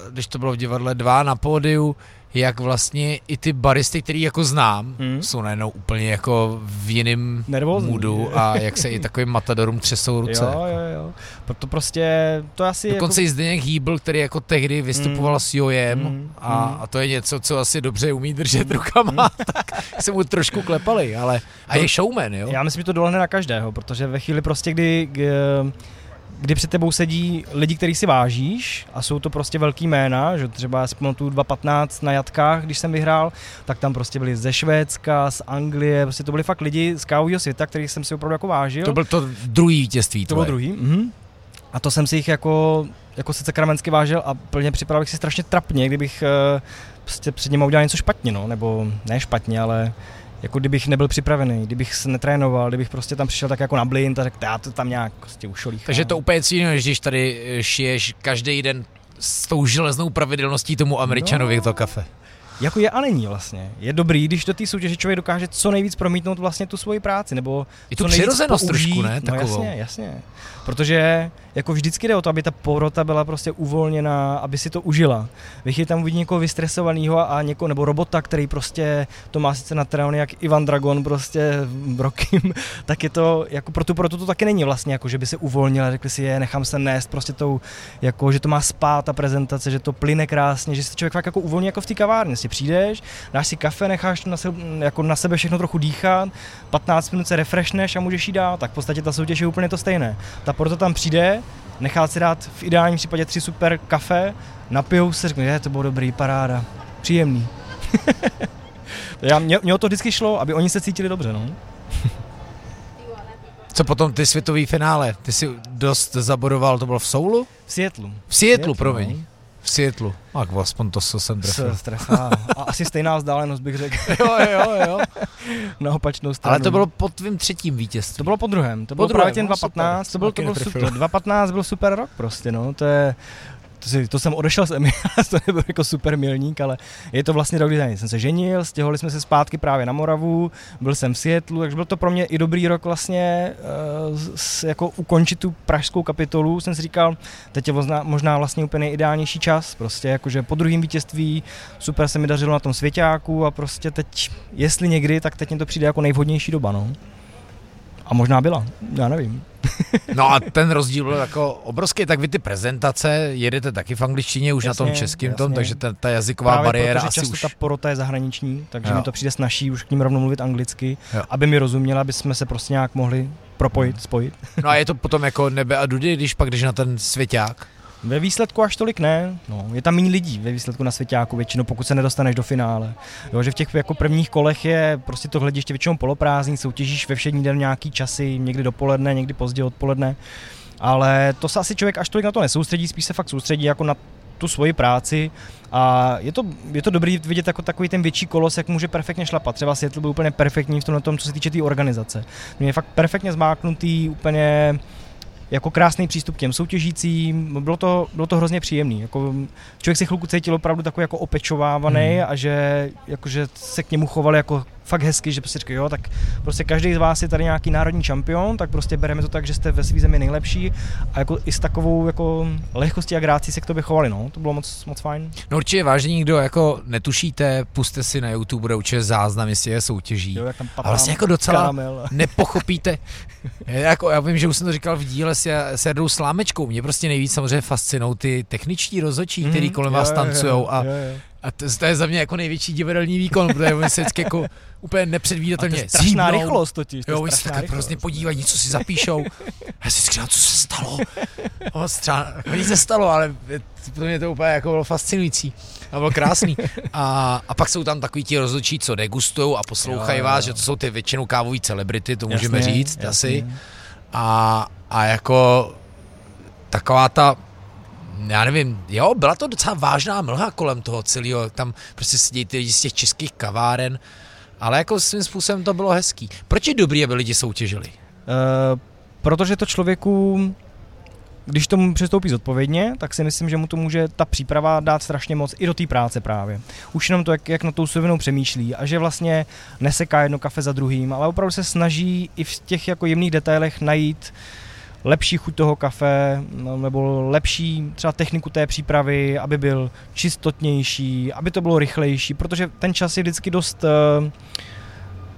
uh, když to bylo v divadle dva na pódiu, jak vlastně i ty baristy, který jako znám, hmm. jsou najednou úplně jako v jiném moodu a jak se i takovým matadorům třesou ruce. Jo, jo, jo. Proto prostě to asi... Dokonce jako... i Zdeněk Hýbl, který jako tehdy vystupoval hmm. s Jojem hmm. a, a to je něco, co asi dobře umí držet rukama, hmm. tak se mu trošku klepali, ale... A to, je showman, jo? Já myslím, že to dolehne na každého, protože ve chvíli prostě, kdy... K, kdy před tebou sedí lidi, který si vážíš a jsou to prostě velký jména, že třeba já si pamatuju dvacet patnáct na Jatkách, když jsem vyhrál, tak tam prostě byli ze Švédska, z Anglie, prostě to byli fakt lidi z kávového světa, kterých jsem si opravdu jako vážil. To byl to druhý vítězství. To bylo druhý. Mhm. A to jsem si jich jako, jako se sakramensky vážil a plně připadal bych si strašně trapně, kdybych e, prostě před nimi udělal něco špatně, no, nebo ne špatně, ale... Jako kdybych nebyl připravený, kdybych se netrénoval, kdybych prostě tam přišel tak jako na blind a tak já to tam nějak prostě ušolíchám. Takže to úplně cílím, když tady šiješ každý den s tou železnou pravidelností tomu Američanovi no, to kafe. Jako je a není vlastně. Je dobrý, když do té soutěže člověk dokáže co nejvíc promítnout vlastně tu svoji práci, nebo i tu přirozenost trošku, ne? Takovou. No jasně, jasně. Protože jako vždycky jde o to, aby ta porota byla prostě uvolněná, aby si to užila. Vychytí tam uvidí někoho vystresovaného a někoho, nebo robota, který prostě to má sice na trénu jak Ivan Dragon prostě Brokim, tak je to, jako pro tu proto to taky není vlastně, jako že by se uvolnila, řekli si je, nechám se nést prostě tou, jako že to má spát ta prezentace, že to plyne krásně, že se člověk fakt jako uvolní jako v té kavárně. Si přijdeš, dáš si kafe, necháš na sebe, jako na sebe všechno trochu dýchat, patnáct minut se refreshneš a můžeš jít dát, tak v podstatě ta soutěž je úplně to stejné. Ta porota tam přijde, nechá si dát v ideálním případě tři super kafe, napijou se, řekne, že to bylo dobrý, paráda, příjemný. Já, mě, mě to vždycky šlo, aby oni se cítili dobře, no. Co potom ty světový finále? Ty jsi dost zabodoval, to bylo v Soulu? V Seattlu. V Seattlu, promiň. No. V Seattlu. Tak aspoň to, co jsem trefil. A asi stejná vzdálenost bych řekl. jo, jo, jo. Na opačnou stranu. Ale to bylo po tvým třetím vítězství. To bylo po druhém. To po bylo druhém. Právě ten dvacet patnáct. Super. To byl, to byl super. dvacet patnáct byl super rok prostě, no. To je... To, si, to jsem odešel z Emi, to nebyl jako super milník, ale je to vlastně rok, kdy jsem se ženil, stěhovali jsme se zpátky právě na Moravu, byl jsem v Seattlu, takže byl to pro mě i dobrý rok vlastně e, jako ukončit tu pražskou kapitolu, jsem si říkal, teď je možná, možná vlastně úplně nejideálnější čas, prostě jakože po druhém vítězství, super se mi dařilo na tom svěťáku a prostě teď, jestli někdy, tak teď mi to přijde jako nejvhodnější doba, no. A možná byla, já nevím. No a ten rozdíl byl jako obrovský, tak vy ty prezentace jedete taky v angličtině, už jasně, na tom českým tom, takže ta, ta jazyková právě bariéra proto, že asi už... ta porota je zahraniční, takže jo. Mi to přijde snažší už k ním rovnou mluvit anglicky, jo. Aby mi rozuměla, aby jsme se prostě nějak mohli propojit, spojit. No a je to potom jako nebe a dudy, když pak jdeš na ten svěťák? Ve výsledku až tolik ne, no, je tam méně lidí ve výsledku na svěťáku většinou, pokud se nedostaneš do finále. Jo, že v těch jako prvních kolech je prostě to hlediště většinou poloprázdný, soutěžíš ve všední den nějaký časy, někdy dopoledne, někdy pozdě odpoledne, ale to se asi člověk až tolik na to nesoustředí, spíš se fakt soustředí jako na tu svoji práci a je to, je to dobrý vidět jako takový ten větší kolos, jak může perfektně šlapat. Třeba Seattle byl úplně perfektní v tomhle tom, co se týče té tý organizace. Mě je fakt perfektně zmáknutý, úplně jako krásný přístup k těm soutěžícím, bylo to, bylo to hrozně příjemný, jako člověk se chvilku cítil opravdu takový jako opečovávaný hmm. a že, jako, že se k němu chovali jako fakt hezky, že prostě říkají, jo, tak prostě každý z vás je tady nějaký národní šampion, tak prostě bereme to tak, že jste ve svý zemi nejlepší a jako i s takovou jako lehkostí a grácí se k tobě chovali, no, to bylo moc, moc fajn. No určitě vážení, kdo jako netušíte, puste si na YouTube, bude určitě záznam, jestli je soutěží, jo, tam patám, ale vlastně jako docela karamel. Nepochopíte, jako já vím, že už jsem to říkal v díle s, s Jardou Slámečkou, mě prostě nejvíc samozřejmě fascinou ty techničtí rozhodčí, mm, který kolem jo, vás tancujou a jo, jo. A to, to je za mě jako největší divadelní výkon, protože oni se vždycky jako úplně nepředvídatelně zhýbnou. To je strašná zhýbnou. Rychlost totiž. To jo, oni se takhle prostě podívají, něco si zapíšou. Já si říkám, co se stalo? O, třeba, jako nic se stalo, ale to mě to úplně jako bylo fascinující. A bylo krásný. A, a pak jsou tam takový ti rozhodčí, co degustují a poslouchají jo, vás, jo. Že to jsou ty většinou kávový celebrity, to jasně, můžeme říct jasně. Asi. A, a jako taková ta... Já nevím, jo, byla to docela vážná mlha kolem toho celého, tam prostě sedí ty lidi z těch českých kaváren, ale jako svým způsobem to bylo hezký. Proč je dobrý, aby lidi soutěžili? Uh, protože to člověku když tomu přistoupí zodpovědně, tak si myslím, že mu to může ta příprava dát strašně moc i do té práce právě. Už jenom to, jak, jak na tou surovinou přemýšlí a že vlastně neseká jedno kafe za druhým, ale opravdu se snaží i v těch jako jemných detailech najít lepší chuť toho kafe, nebo lepší třeba techniku té přípravy, aby byl čistotnější, aby to bylo rychlejší, protože ten čas je vždycky dost uh,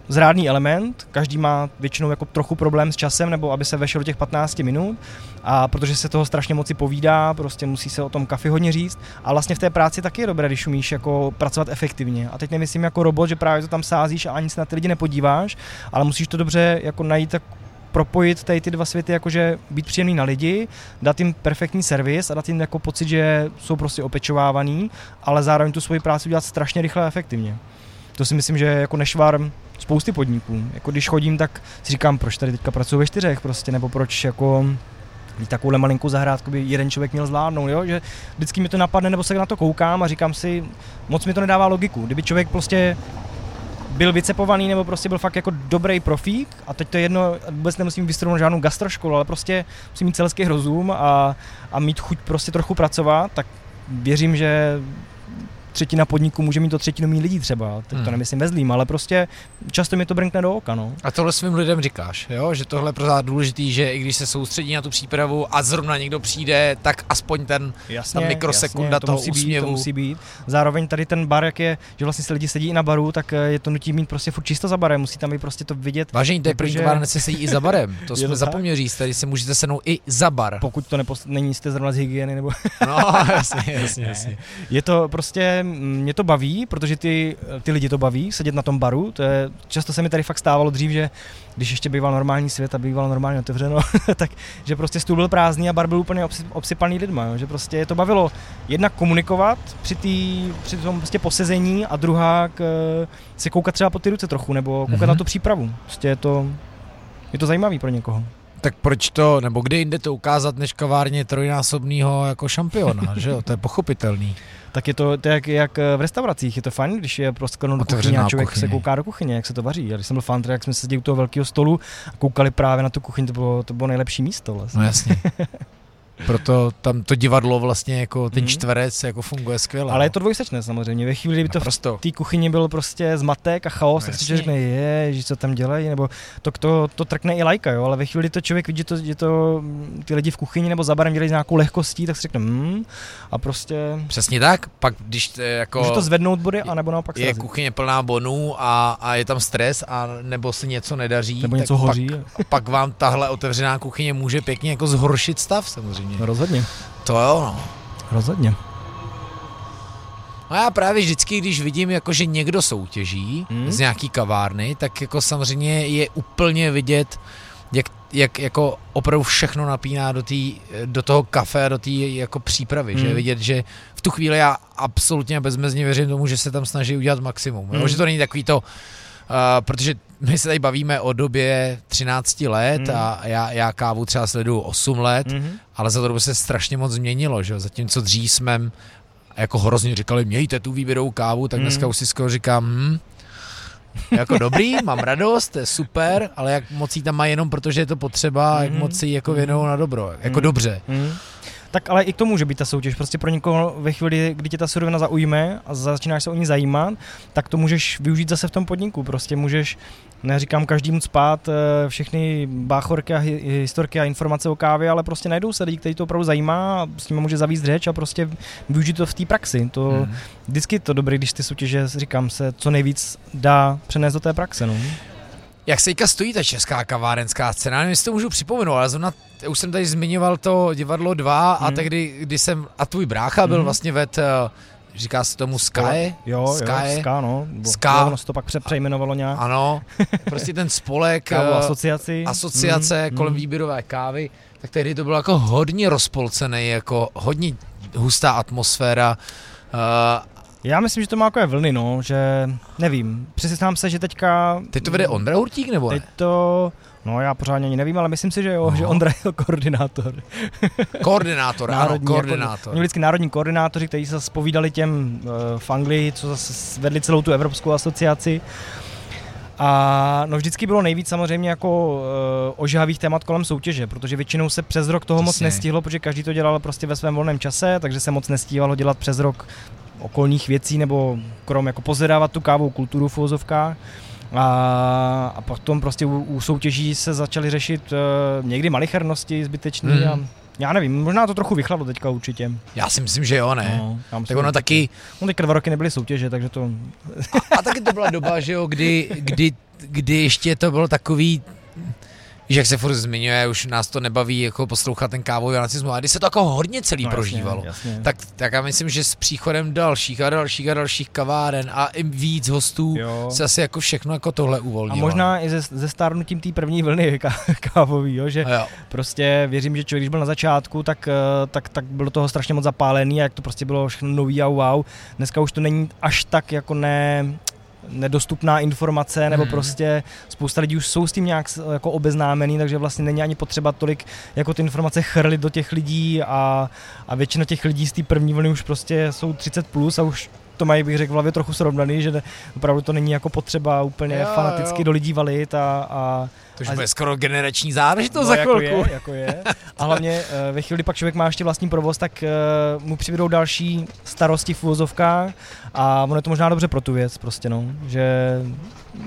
zrádný element, každý má většinou jako trochu problém s časem, nebo aby se vešel do těch patnáct minut, a protože se toho strašně moc povídá, prostě musí se o tom kafi hodně říct a vlastně v té práci taky je dobré, když umíš jako pracovat efektivně. A teď nemyslím jako robot, že právě to tam sázíš a ani se na ty lidi nepodíváš, ale musíš to dobře jako najít tak propojit tady ty dva světy, jakože být příjemný na lidi, dát jim perfektní servis a dát jim jako pocit, že jsou prostě opečovávaný, ale zároveň tu svoji práci dělat strašně rychle a efektivně. To si myslím, že je jako nešvar spousty podniků. Jako když chodím, tak si říkám, proč tady teďka pracuju ve čtyřech prostě, nebo proč jako takovouhle malinkou zahrádku by jeden člověk měl zvládnout, jo? Že vždycky mi to napadne, nebo se na to koukám a říkám si, moc mi to nedává logiku. Kdyby člověk prostě byl vycepovaný nebo prostě byl fakt jako dobrý profík a teď to je jedno, vůbec nemusím vystudovat žádnou gastroškolu, ale prostě musím mít celský rozum a, a mít chuť prostě trochu pracovat, tak věřím, že třetina podniku může mít to třetinu mý lidí třeba, teď hmm. to nemyslím ve zlým, ale prostě často mi to brnkne do oka. No. A tohle svým lidem říkáš, jo? Že tohle je pro vás důležitý, že i když se soustředí na tu přípravu a zrovna někdo přijde, tak aspoň ten jasně, mikrosekunda jasně, to toho musí úsměvu. Být, to musí být. Zároveň tady ten bar, jak je, že vlastně se lidi sedí i na baru, tak je to nutí mít prostě furt čisto za barem, musí tam být prostě to vidět. Vážení, to je první bar, se sedí i za barem, to jsme zapomněli říct, tady si můžete sednout i za bar. Pokud to nepost... není jste zrovna z hygieny nebo... No, jasně, jasně, jasně. Je to prostě mě to baví, protože ty, ty lidi to baví, sedět na tom baru, to je, často se mi tady fakt stávalo dřív, že když ještě býval normální svět a bývalo normálně otevřeno, tak že prostě stůl byl prázdný a bar byl úplně obsypaný lidma, jo? Že prostě je to bavilo jednak komunikovat při, tý, při tom prostě posezení a druhá k, se koukat třeba po ty ruce trochu nebo koukat mm-hmm. na tu přípravu, prostě je to, je to zajímavý pro někoho. Tak proč to, nebo kde jinde to ukázat než kavárně trojnásobného jako šampiona, že jo, to je pochopitelný. Tak je to, to jak, jak v restauracích, je to fajn, když je prostě do kuchyně a člověk kuchyně. Se kouká do kuchyně, jak se to vaří. Já když jsem byl fantr, jak jsme seděli u toho velkého stolu a koukali právě na tu kuchyň, to bylo, to bylo nejlepší místo vlastně. No jasně. Proto tam to divadlo vlastně jako ten mm. čtverec jako funguje skvěle. Ale je to dvojsečné samozřejmě. Ve chvíli, kdyby to v té kuchyni byl prostě zmatek a chaos, no tak si člověk řekne, ježiš, co tam dělají, nebo to, to, to trkne i lajka, jo, ale ve chvíli, kdy to člověk vidí, že to ty lidi v kuchyni nebo za barem dělají s nějakou lehkostí, tak si řekne, mm, a prostě... Přesně tak, pak když jako... Může to zvednout body, anebo naopak srazit. Je kuchyně plná bonů a, a je tam stres, a nebo se něco nedaří, nebo něco hoří. Pak, pak vám tahle otevřená kuchyně může pěkně jako zhoršit stav samozřejmě. No rozhodně. To jo, no. Rozhodně. No já právě vždycky, když vidím, jako, že někdo soutěží hmm? z nějaký kavárny, tak jako samozřejmě je úplně vidět, jak, jak jako opravdu všechno napíná do, tý, do toho kafe, do té jako přípravy. Hmm. Že vidět, že v tu chvíli já absolutně bezmezně věřím tomu, že se tam snaží udělat maximum. Hmm. Že to není takový to... Uh, protože my se tady bavíme o době třináct let mm. a já, já kávu třeba sleduju osm let, mm-hmm. ale za to dobu se strašně moc změnilo, že? Zatímco dřív jsme jako hrozně říkali, mějte tu výběrovou kávu, tak mm. dneska už si skoro říkám, hm, jako dobrý, mám radost, to je super, ale jak moc jí tam má jenom, protože je to potřeba, mm-hmm. jak moc jí jako věnují na dobro, jako mm-hmm. dobře. Mm-hmm. Tak ale i to může být ta soutěž, prostě pro někoho ve chvíli, kdy tě ta surovina zaujme a začínáš se o ní zajímat, tak to můžeš využít zase v tom podniku, prostě můžeš, neříkám každému spát všechny báchorky a historky a informace o kávě, ale prostě najdou se lidi, kteří to opravdu zajímá a s nimi může zavíst řeč a prostě využít to v té praxi, to hmm. vždycky je to dobré, když ty soutěže, říkám se, co nejvíc dá přenést do té praxe, no. Jak se teďka stojí ta česká kavárenská scéna, nevím, jestli to můžu připomenout, ale zrovna už jsem tady zmiňoval to divadlo dva hmm. a tehdy, kdy jsem, a tvůj brácha byl hmm. vlastně ved, říká se tomu Sky? Sky? Jo, Sky? jo, Sky, no. Sky. Ono se to pak přejmenovalo nějak. Ano, prostě ten spolek, Kávu asociaci. asociace hmm. kolem hmm. výběrové kávy, tak tehdy to bylo jako hodně rozpolcený, jako hodně hustá atmosféra. Uh, Já myslím, že to má takové vlny, no, že nevím, přesvědčám se, že teďka... Teď to vede Ondra Hurtík, nebo ne? Teď to, no já pořádně ani nevím, ale myslím si, že jo, no. že Ondra je koordinátor. Koordinátor, ano, koordinátor. Oni vždycky národní koordinátoři, kteří se zpovídali těm uh, v Anglii, co zase vedli celou tu Evropskou asociaci. A no vždycky bylo nejvíc samozřejmě jako uh, ožhavých témat kolem soutěže, protože většinou se přes rok toho Jasně. moc nestihlo, protože každý to dělal prostě ve svém volném čase, takže se moc nestíhalo dělat přes rok okolních věcí nebo krom jako pozvedávat tu kávovou kulturu v uvozovkách. A, a potom prostě u, u soutěží se začaly řešit uh, někdy malichernosti zbytečný hmm. a já nevím, možná to trochu vychladlo teďka určitě. Já si myslím, že jo, ne. No, tak ono taky... No teďka dva roky nebyly soutěže, takže to... A, a taky to byla doba, že jo, kdy, kdy, kdy ještě to bylo takový... Víš, jak se furt zmiňuje, už nás to nebaví jako poslouchat ten kávový nacismus, a když se to jako hodně celý no, jasně, prožívalo, jasně. Tak, tak já myslím, že s příchodem dalších a dalších a dalších kaváren a i víc hostů jo. se asi jako všechno jako tohle uvolnilo. A možná i ze, ze stárnutím té první vlny ká- kávový, jo, že jo. Prostě věřím, že člověk, když byl na začátku, tak, tak, tak bylo toho strašně moc zapálený a jak to prostě bylo všechno nový a wow. Dneska už to není až tak jako ne... nedostupná informace, nebo hmm. prostě spousta lidí už jsou s tím nějak jako obeznámený, takže vlastně není ani potřeba tolik jako ty informace chrlit do těch lidí a, a většina těch lidí z té první vlny už prostě jsou třicet plus a už to mají, bych řekl, v hlavě trochu srovnaný, že opravdu to není jako potřeba úplně jo, fanaticky jo. do lidí valit a... a to už a... bude skoro generační záležitost no, za chvilku. Jako je, jako je. A hlavně ve chvíli, pak člověk má ještě vlastní provoz, tak mu přibydou další starosti v uvozovkách a ono je to možná dobře pro tu věc prostě, no, že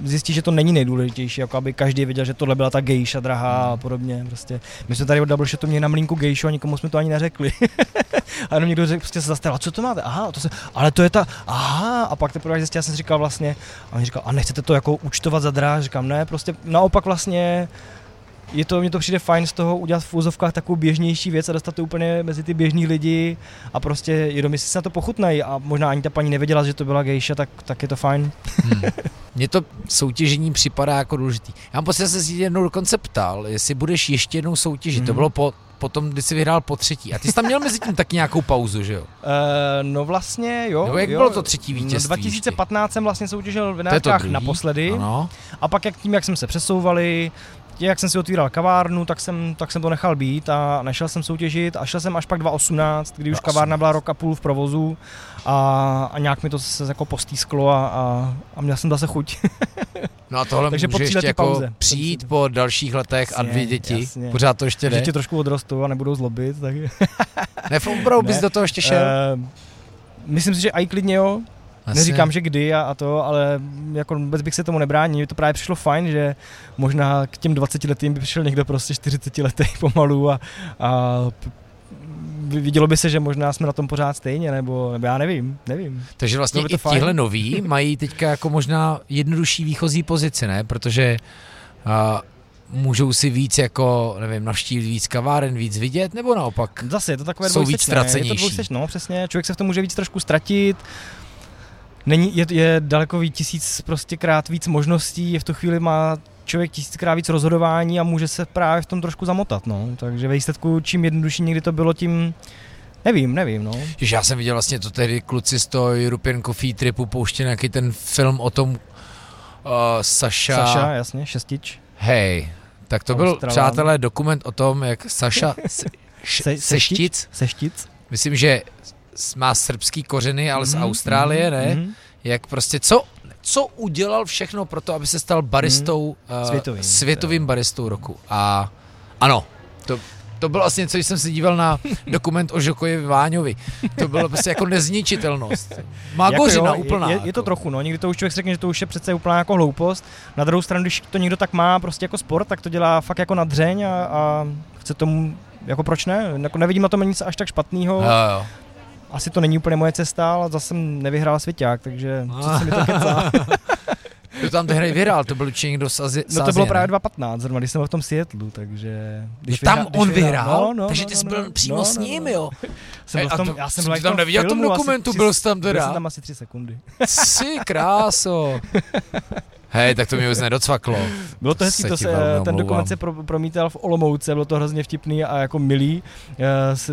zjistí, že to není nejdůležitější, jako aby každý věděl, že tohle byla ta gejša drahá a podobně. Prostě. My jsme tady od Double Shotu měli na mlínku gejšu a nikomu jsme to ani neřekli. A jenom někdo řekl, prostě se zastal, a co to máte? Aha, to se, ale to je ta, aha, a pak teprve zjistil, já jsem říkal vlastně, a on říkal, a nechcete to jako účtovat za dráž? Říkám, ne, prostě naopak vlastně je to, mně to přijde fajn z toho udělat v úzovkách takovou běžnější věc a dostat to úplně mezi ty běžný lidi a prostě jenom jestli se na to pochutnají a možná ani ta paní nevěděla, že to byla gejša, tak, tak je to fajn. Hmm. Mně to soutěžení připadá jako důležitý. Já mám pocit, že jsem si jednou dokonce ptal, jestli budeš ještě jednou soutěžit, hmm. to bylo po... potom, kdy jsi vyhrál po třetí. A ty jsi tam měl mezi tím taky nějakou pauzu, že jo? Uh, no vlastně, jo. No, jak jo, bylo to třetí vítězství? No dva tisíce patnáct jsem vlastně soutěžil v Nářkách naposledy. Ano. A pak jak tím, jak jsem se přesouvali, jak jsem si otvíral kavárnu, tak jsem, tak jsem to nechal být a nešel jsem soutěžit a šel jsem až pak dva tisíce osmnáct, kdy už dva tisíce osmnáct. Kavárna byla rok a půl v provozu a, a nějak mi to se jako postýsklo a, a, a měl jsem zase chuť. No a tohle takže můžu ještě jako pauze. Přijít po dalších letech jasně, a dvě děti, jasně. Pořád to ještě jde. Děti trošku odrostou a nebudou zlobit, tak... Nefobrou bys ne. Do toho ještě šel? Uh, myslím si, že aj klidně jo. Asi. Neříkám, že kdy a, a to, ale jako vůbec bych se tomu nebránil. Mně to právě přišlo fajn, že možná k těm dvacetiletým by přišel někdo prostě čtyřicetiletý pomalu a, a vidělo by se, že možná jsme na tom pořád stejně, nebo, nebo já nevím, nevím. Takže vlastně to to i fajn. Tihle noví mají teďka jako možná jednodušší výchozí pozici, ne? Protože a, můžou si víc jako, nevím, navštívit víc kaváren, víc vidět, nebo naopak? Zase je to takové dvojsečné. Jsou víc ztracenější. Je to no, přesně. Člověk se v tom může víc trošku ztratit. Není, je, je daleko víc, tisíc prostě krát víc možností, je v tu chvíli má člověk tisíckrát víc rozhodování a může se právě v tom trošku zamotat, no. Takže ve výsledku čím jednodušší někdy to bylo, tím nevím, nevím, no. Já jsem viděl vlastně to tehdy kluci z toho European Coffee Tripu pouštěli nějaký ten film o tom uh, Saša... Saša, jasně, Šestić. Hej, tak to Australan. Byl, přátelé, dokument o tom, jak Saša se, se, Šestić, Šestić, myslím, že... má srbský kořeny, ale z mm, Austrálie, mm, ne? Mm. Jak prostě, co, co udělal všechno pro to, aby se stal baristou, mm, uh, světovým, světovým baristou roku. A ano, to, to bylo vlastně něco, když jsem se díval na dokument o Žokojevi Váňovi. To bylo prostě jako nezničitelnost. Magořina jako úplná. Je, je to trochu, no. Někdy to už člověk řekne, že to už je přece úplná jako hloupost. Na druhou stranu, když to někdo tak má prostě jako sport, tak to dělá fakt jako na dřeň a, a chce tomu, jako proč ne? Jako nevidím na tom nic až tak špatného. No, asi to není úplně moje cesta, ale zase jsem nevyhrál svěťák, takže co se mi to kecá. Kdo tam tehdy vyhrál, to byl určitě někdo z Azie. No to bylo právě dva tisíce patnáct, zrovna, když jsem byl v tom Seattlu, takže... Když no, tam vyhrál, on vyhrál? vyhrál no, no, takže no, no, ty jsi byl no, přímo no, s ním, no. Jo? Jsem Ej, byl v tom, to, já jsem byl v tom, neviděl v tom dokumentu, tři, byl jsi tam teda? Byl jsem tam asi tři sekundy. Jsi kráso. Hej, tak to mi už nedocvaklo. Bylo to hezký, se to se, ten dokument se pro, promítal v Olomouce, bylo to hrozně vtipný a jako milý.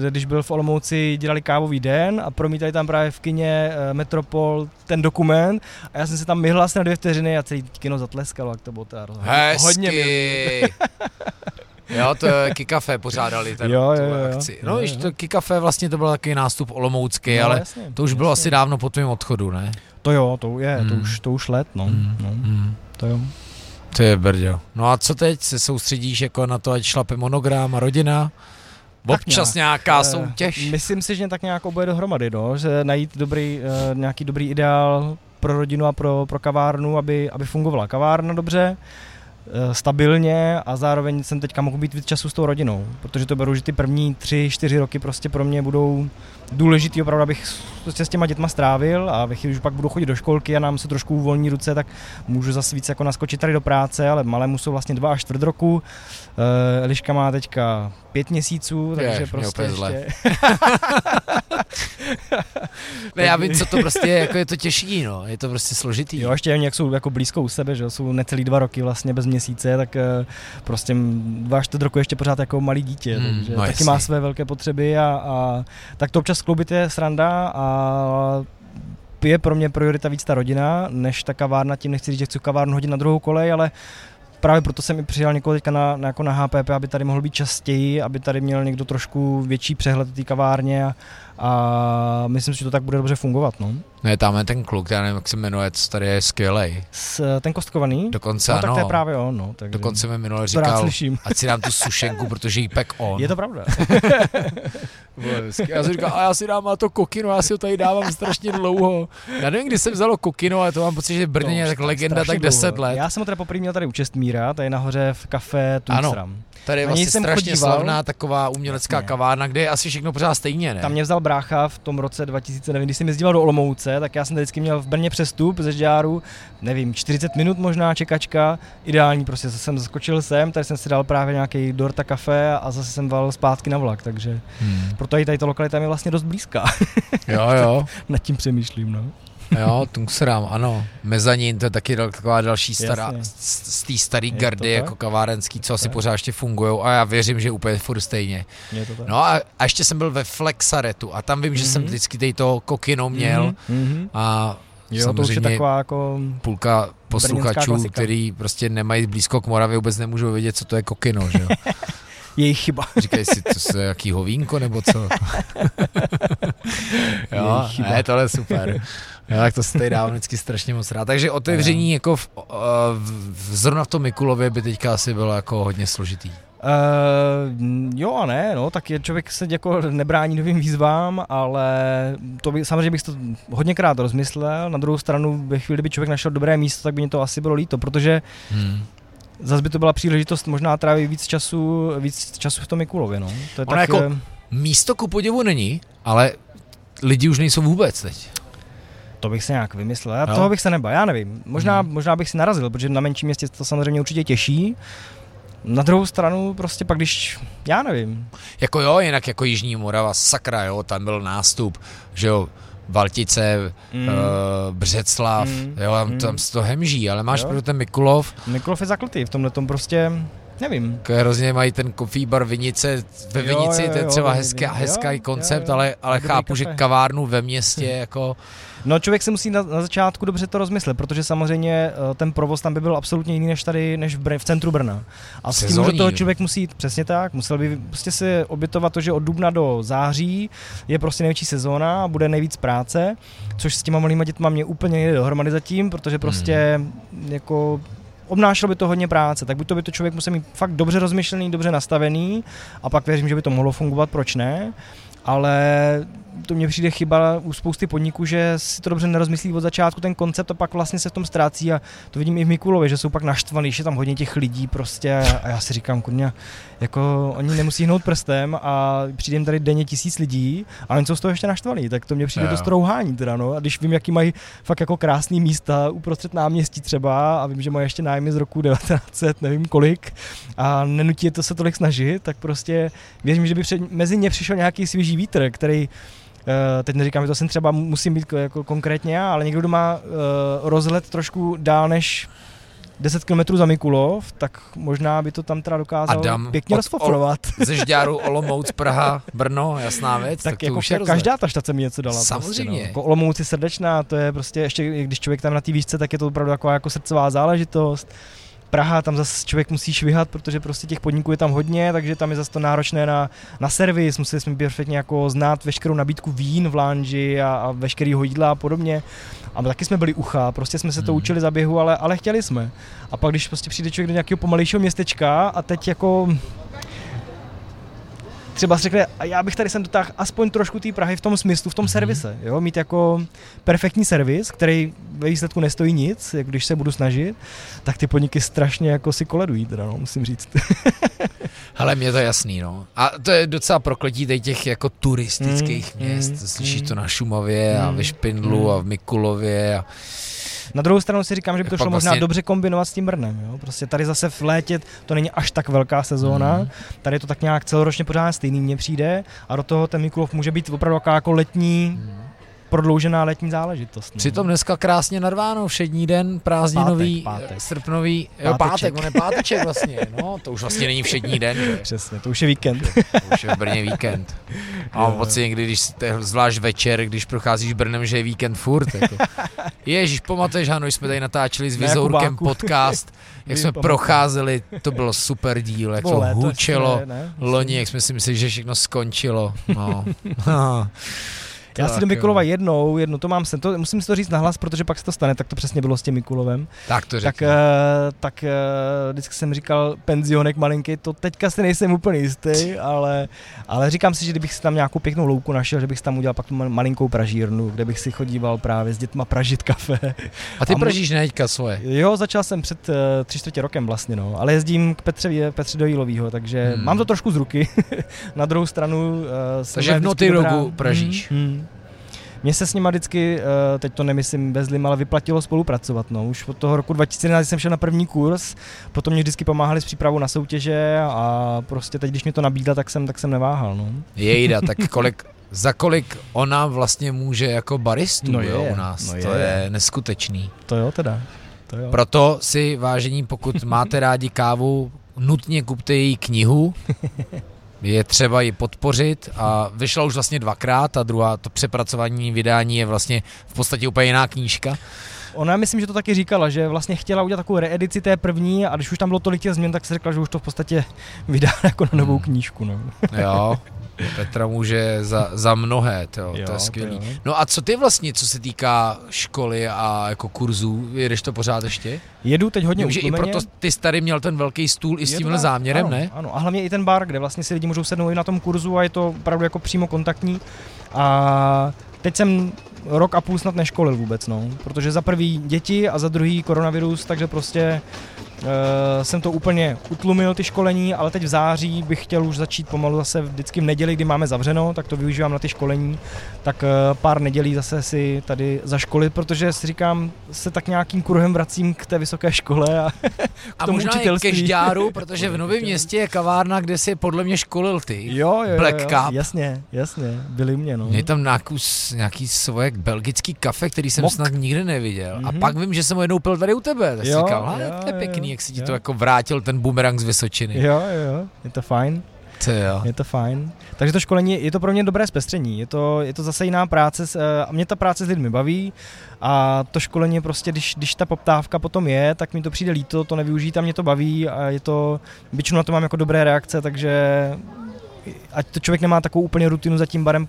Když byl v Olomouci, dělali kávový den a promítali tam právě v kině Metropol ten dokument a já jsem se tam myhl asi na dvě vteřiny a celý kino zatleskalo, jak to bylo teda hodně milý. Jo, to Kikafe pořádali tady jo, jo, jo, akci. No, jo, jo. To Kikafe vlastně to byl takový nástup olomoucký, no, ale jasně, to už bylo jasně. Asi dávno po tvém odchodu, ne? To jo, to je, mm. to už to už let, no. Mm. no. Mm. To jo. To je brďo. No a co teď? Se soustředíš jako na to, ať šlape Monogram a rodina? Občas nějak. nějaká soutěž? E, myslím si, že tak nějak oboje dohromady, no? Že najít dobrý, e, nějaký dobrý ideál pro rodinu a pro, pro kavárnu, aby, aby fungovala kavárna dobře, e, stabilně, a zároveň jsem teďka mohl být víc času s tou rodinou, protože to beru, že ty první tři, čtyři roky prostě pro mě budou důležitý opravdu, abych prostě s těma dětma strávil, a ve chvíli, že pak budu chodit do školky a nám se trošku uvolní ruce, tak můžu zase víc jako naskočit tady do práce, ale malému jsou vlastně dva a čtvrt roku, e, Eliška má teďka pět měsíců, takže je, prostě ještě... Ne, já vím, co to prostě je, jako je to těžký, no, je to prostě složitý. Jo, ještě jak jsou jako blízko u sebe, že jsou necelý dva roky vlastně bez měsíce, tak prostě dva čtvrt roku ještě pořád jako malý dítě, mm, takže no taky jasný. Má své velké potřeby a, a tak to občas skloubit je sranda a je pro mě priorita víc ta rodina, než ta kavárna, tím nechci říct, že chci kavárnu hodit na druhou kolej, ale právě proto jsem i přijal někoho teďka na, na, jako na H P P, aby tady mohl být častěji, aby tady měl někdo trošku větší přehled o té kavárně, a, a myslím si, že to tak bude dobře fungovat. No, no je tam ten kluk, já nevím, jak se jmenuje, co tady je skvělej. S, ten Kostkovaný? Dokonce ano. No tak to je právě on, no. Takže dokonce mi minule říkal, ať si dám tu sušenku, protože jí pek on. Je to pravda. Já jsem říkal, a já si dám a to kokino, já si ho tady dávám strašně dlouho. Já nevím, kdy jsem vzalo kokino, ale to mám pocit, že v Brně je no, tak legenda, tak deset dlouho. Let. Já jsem ho teda poprvé měl tady u Čestmíra, tady nahoře v Café Lounge. Ano, tady je vlastně strašně chodíval. Slavná taková umělecká Jasně. kavárna, kde je asi všechno pořád stejně, ne? Tam mě vzal brácha v tom roce dva tisíce devět, když jsem jezdíval do Olomouce, tak já jsem vždycky měl v Brně přestup ze Žďáru, nevím, čtyřicet minut možná čekačka, ideální, prostě jsem zaskočil sem, tady jsem si dal právě nějaký dorta kafe a zase jsem val zpátky na vlak, takže hmm. proto i tady ta lokalita mi vlastně dost blízká. Jo, jo. Nad tím přemýšlím, no. Jo, Tungsram, ano. Mezanin, to je taky taková další stará, z, z té staré gardy jako kavárenský, co asi pořád ještě fungujou, a já věřím, že úplně furt stejně. No a, a ještě jsem byl ve Flexaretu a tam vím, mm-hmm. že jsem vždycky tady toho kokino měl mm-hmm. a jo, samozřejmě to už je taková jako půlka posluchačů, který prostě nemají blízko k Moravě, vůbec nemůžou vědět, co to je kokino, že jo. Jejich chyba. Říkají si, to je jaký hovínko, nebo co? Jo, ne, tohle je super. Jo, tak to se tady dávám vždycky strašně moc rád. Takže otevření jako v, v, v, zrovna v tom Mikulově by teďka asi bylo jako hodně složitý. Uh, jo a ne, no, tak je, člověk se jako nebrání novým výzvám, ale to by, samozřejmě bych to hodněkrát rozmyslel. Na druhou stranu, ve chvíli, kdyby člověk našel dobré místo, tak by mě to asi bylo líto, protože hmm. zas by to byla příležitost možná trávit víc času, víc času v tom Mikulově, no. To je tak, jako je... místo ku podivu není, ale lidi už nejsou vůbec teď. To bych se nějak vymyslel, já no. toho bych se nebál, já nevím. Možná, hmm. možná bych si narazil, protože na menším městě to samozřejmě určitě těší. Na druhou stranu prostě pak, když, já nevím. Jako jo, jinak jako Jižní Morava, sakra, jo, tam byl nástup, že jo. Valtice, mm. uh, Břeclav, mm. jo, tam, tam se to hemží, ale máš jo. pro ten Mikulov. Mikulov je zaklutý, v tomhletom prostě, nevím. Hrozně mají ten coffee bar Vinice, ve Vinici, jo, jo, to je třeba jo, hezký, hezký jo, koncept, jo, jo. ale, ale chápu, kafe. Že kavárnu ve městě hmm. jako... No, člověk se musí na, na začátku dobře to rozmyslet, protože samozřejmě ten provoz tam by byl absolutně jiný než tady, než v, Br- v centru Brna. A s tím, že toho člověk musí jít přesně tak, musel by prostě si obětovat to, že od dubna do září je prostě největší sezóna a bude nejvíc práce, což s těma malýma dětma mě úplně nejde dohromady zatím, protože prostě hmm. jako... obnášelo by to hodně práce, tak buď to by to člověk musel mít fakt dobře rozmyšlený, dobře nastavený, a pak věřím, že by to mohlo fungovat, proč ne, ale to mně přijde chyba u spousty podniků, že si to dobře nerozmyslí od začátku ten koncept a pak vlastně se v tom ztrácí, a to vidím i v Mikulově, že jsou pak naštvaný, že tam hodně těch lidí prostě, a já si říkám, kurňa, jako oni nemusí hnout prstem a přijde jim tady denně tisíc lidí a oni jsou z toho ještě naštvaný, tak to mně přijde dost rouhání teda, no, a když vím, jaký mají fakt jako krásný místa uprostřed náměstí třeba a vím, že mají ještě nájmy z roku devatenáct set, nevím kolik, a nenutí je to se tolik snažit, tak prostě věřím, že by před, mezi ně přišel nějaký svěží vítr, který Uh, teď neříkám, že to jsem třeba musím být jako konkrétně já, ale někdo, kdo má uh, rozhled trošku dál než deset kilometrů za Mikulov, tak možná by to tam teda dokázal Adam, pěkně rozfofrovat. Ze Žďáru, Olomouc, Praha, Brno, jasná věc. Tak, tak jako to už každá ta štace mi něco dala. Samozřejmě. Prostě, no. Jako Olomouc je srdečná, to je prostě ještě, když člověk tam na té výšce, tak je to opravdu taková jako srdcová záležitost. Praha, tam zase člověk musí švihat, protože prostě těch podniků je tam hodně, takže tam je zase to náročné na, na servis, museli jsme perfektně jako znát veškerou nabídku vín v lounži a, a veškerýho jídla a podobně. A taky jsme byli ucha, prostě jsme se to učili za běhu, ale, ale chtěli jsme. A pak když prostě přijde člověk do nějakého pomalejšího městečka a teď jako třeba si řekne, já bych tady sem dotáhl aspoň trošku té Prahy v tom smyslu, v tom servise, jo? Mít jako perfektní servis, který ve výsledku nestojí nic, jak když se budu snažit, tak ty podniky strašně jako si koledují, teda, no, musím říct. Hele, mě to je jasný, no. A to je docela prokletí teď těch jako turistických mm, měst, mm, slyšíš mm, to na Šumavě mm, a ve Špindlu mm. a v Mikulově a... Na druhou stranu si říkám, že by to šlo možná vlastně... dobře kombinovat s tím Brnem. Jo? Prostě tady zase v létě to není až tak velká sezóna, mm. tady to tak nějak celoročně pořád stejný mně přijde a do toho ten Mikulov může být opravdu jako letní, mm. prodloužená letní záležitost. No. Přitom dneska krásně nad Vánou, všední den, prázdninový, pátek, pátek. srpnový, jo, pátek, on je páteček vlastně, no, to už vlastně není všední den. Že? Přesně, to už je víkend. To už je v Brně víkend. A on pocit někdy, když zvlášť večer, když procházíš Brnem, že je víkend furt. Jako. Ježíš, pamatuješ, Hano, jsme tady natáčeli s Vizourkem podcast, jak jsme procházeli, to bylo super díl, jak to hůčelo, loni, jak jsme si mysleli, že všechno skončilo. No. Já tak, si do Mikulova jednou, jednou, to mám sem, to, musím si to říct nahlas, protože pak se to stane, tak to přesně bylo s tím Mikulovem. Tak to řekne. Tak, uh, tak uh, vždycky jsem říkal penzionek malinký, to teďka si nejsem úplně jistý, ale, ale říkám si, že kdybych si tam nějakou pěknou louku našel, že bych si tam udělal pak tu malinkou pražírnu, kde bych si chodíval právě s dětma pražit kafe. A ty a pražíš m- neďka svoje? Jo, začal jsem před uh, tři čtvrtě rokem vlastně, no, ale jezdím k Petře, Petře do Jílovýho, takže hmm. mám to trošku z ruky. Na druhou stranu uh, jsem... Takže v noty rogu pražíš. Hmm. Mně se s nima vždycky, teď to nemyslím bezlim, ale vyplatilo spolupracovat. No. Už od toho roku dva tisíce jedenáct jsem šel na první kurz, potom mě vždycky pomáhali s přípravou na soutěže a prostě teď, když mi to nabídla, tak jsem, tak jsem neváhal. No. Jejda, tak kolik, za kolik ona vlastně může jako baristu no jo, je, u nás, no to je. je neskutečný. To jo teda. To jo. Proto si, vážení, pokud máte rádi kávu, nutně kupte její knihu. Je třeba ji podpořit a vyšla už vlastně dvakrát a druhá to přepracování vydání je vlastně v podstatě úplně jiná knížka. Ona, myslím, že to taky říkala, že vlastně chtěla udělat takovou reedici té první a když už tam bylo tolik těch změn, tak si řekla, že už to v podstatě vydá jako na novou knížku. No. Jo, Petra může za, za mnohé, to, jo, to je skvělý. To no a co ty vlastně, co se týká školy a jako kurzů, jedeš to pořád ještě? Jedu teď hodně utlumeně. I proto ty jsi tady měl ten velký stůl i s tímhle záměrem, ano, ne? Ano, a hlavně i ten bar, kde vlastně si lidi můžou sednout i na tom kurzu a je to opravdu jako přímo kontaktní a teď jsem rok a půl snad neškolil vůbec, no, protože za prvý děti a za druhý koronavirus, takže prostě e, jsem to úplně utlumil ty školení, ale teď v září bych chtěl už začít pomalu zase vždycky v neděli, kdy máme zavřeno, tak to využívám na ty školení, tak e, pár nedělí zase si tady zaškolit, protože si říkám, se tak nějakým kruhem vracím k té vysoké škole a k tomu učitelství. A možná i ke Žďáru, protože v Novém Městě je kavárna, kde si podle mě školil ty. Jo, jo, Black jo, jo jasně, jasně, byli mě, no. Měj tam nákus, nějaký svoje belgický kafe, který jsem Mok. snad nikdy neviděl. Mm-hmm. A pak vím, že jsem ho jednou pil tady u tebe. Tak jo, si říkal, ale to je pěkný, jak si ti jo. to jako vrátil ten bumerang z Vysočiny. Jo, jo, je to fajn. Jo. Je to fajn. Takže to školení, je to pro mě dobré zpestření. Je to, je to zase jiná práce, s, a mě ta práce s lidmi baví a to školení prostě, když, když ta poptávka potom je, tak mi to přijde líto, to nevyužít a mě to baví a je to, většinou na to mám jako dobré reakce, takže ať to člověk nemá takovou úplně rutinu za tím barem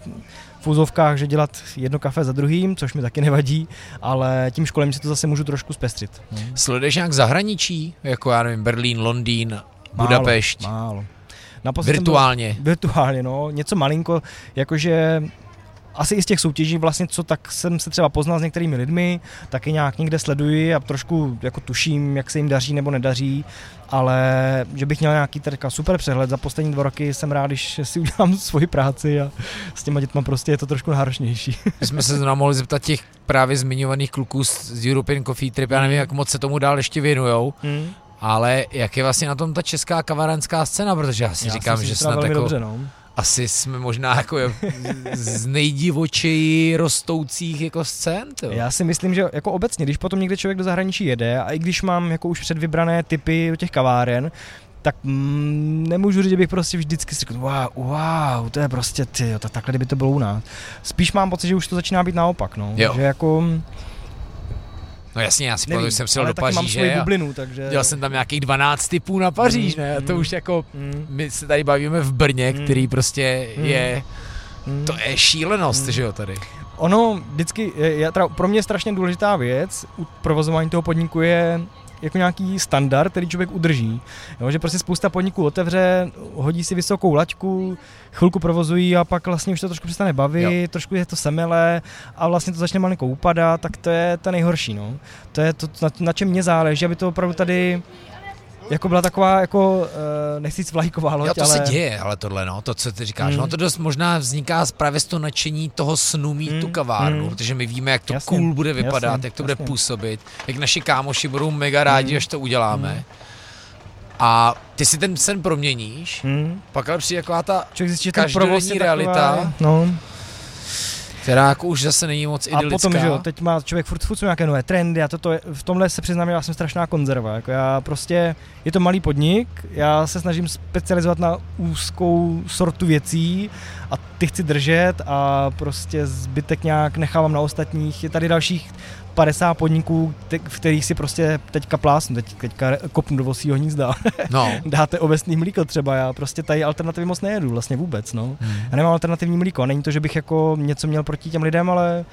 v úzovkách, že dělat jedno kafe za druhým, což mi taky nevadí, ale tím školem si to zase můžu trošku zpestřit. Hmm. Sleduješ nějak zahraničí, jako já nevím, Berlín, Londýn, Budapešť? Málo, málo. Naposled virtuálně? Byl, virtuálně, no, něco malinko, jakože... Asi i z těch soutěží vlastně, co tak jsem se třeba poznal s některými lidmi, taky nějak někde sleduji a trošku jako tuším, jak se jim daří nebo nedaří, ale že bych měl nějaký teda super přehled, za poslední dva roky jsem rád, když si udělám svoji práci a s těma dětma prostě je to trošku náročnější. My jsme se znovu mohli zeptat těch právě zmiňovaných kluků z European Coffee Trip, já nevím, jak moc se tomu dál ještě věnujou. Hmm. Ale jak je vlastně na tom ta česká kavárenská scéna, protože já si já říkám, si že snad jako... Dobře, no. Asi jsme možná jako z nejdivočeji rostoucích jako scén. To. Já si myslím, že jako obecně, když potom někde člověk do zahraničí jede a i když mám jako už předvybrané typy do těch kaváren, tak mm, nemůžu říct, že bych prostě vždycky řekl, wow, wow, to je prostě ty, tak, takhle by to bylo u nás. Spíš mám pocit, že už to začíná být naopak, no. Jo. Že jako... No jasně, já si nevím, jsem přijel do Paříže bublinu, takže... dělal jsem tam nějakých dvanáct typů na Paříž, mm, ne? A to mm, už jako, mm, my se tady bavíme v Brně, mm, který prostě mm, je, mm, to je šílenost, mm, že jo, tady. Ono vždycky, já, teda, pro mě strašně důležitá věc u provozování toho podniku je jako nějaký standard, který člověk udrží. Jo, že prostě spousta podniků otevře, hodí si vysokou laťku, chvilku provozují a pak vlastně už to trošku přestane bavit, jo, trošku je to semele a vlastně to začne malinko upadat, tak to je ta nejhorší, no. To je to, na, na čem mě záleží, aby to opravdu tady jako byla taková, jako, nechci jít vlajková loď, to ale... se děje, ale tohle, no, to, co ty říkáš, mm, no, to dost možná vzniká právě z toho nadšení toho snu mít mm, tu kavárnu, mm, protože my víme, jak to jasně, cool bude vypadat, jasně, jak to jasně bude působit, jak naši kámoši budou mega rádi, mm, až to uděláme. Mm. A ty si ten sen proměníš, mm, pak ale přijde taková ta každodenní realita, taková, no, která jako už zase není moc idylická. A potom, že jo, teď má člověk furt, furt jsou nějaké nové trendy a toto je, v tomhle se přiznám, já jsem strašná konzerva, jako já prostě, je to malý podnik, já se snažím specializovat na úzkou sortu věcí a ty chci držet a prostě zbytek nějak nechávám na ostatních, je tady dalších padesát podniků, te, v kterých si prostě teďka plásnu, teď, teďka kopnu do vosího hnízda, no. Dáte ovesný mlíko třeba, já prostě tady alternativy moc nejedu vlastně vůbec, no. Hmm. Já nemám alternativní mlíko, není to, že bych jako něco měl proti těm lidem, ale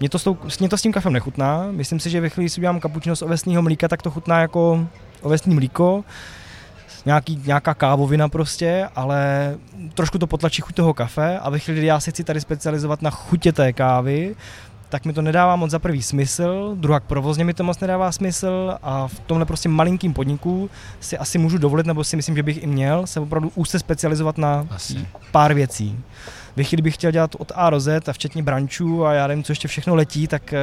mě to s, tou, mě to s tím kafem nechutná, myslím si, že ve chvíli, když si udělám kapučino z ovesného mlíka, tak to chutná jako ovesný mlíko, nějaký, nějaká kávovina prostě, ale trošku to potlačí chuť toho kafe a ve chvíli, kdy já si chci tady specializovat na chutě té kávy, tak mi to nedává moc za prvý smysl, druhá k provozně mi to moc nedává smysl a v tomhle prostě malinkým podniku si asi můžu dovolit, nebo si myslím, že bych i měl se opravdu úzce specializovat na asi pár věcí. Ve chvíli bych chtěl dělat od A do Z a včetně brančů a já nevím, co ještě všechno letí, tak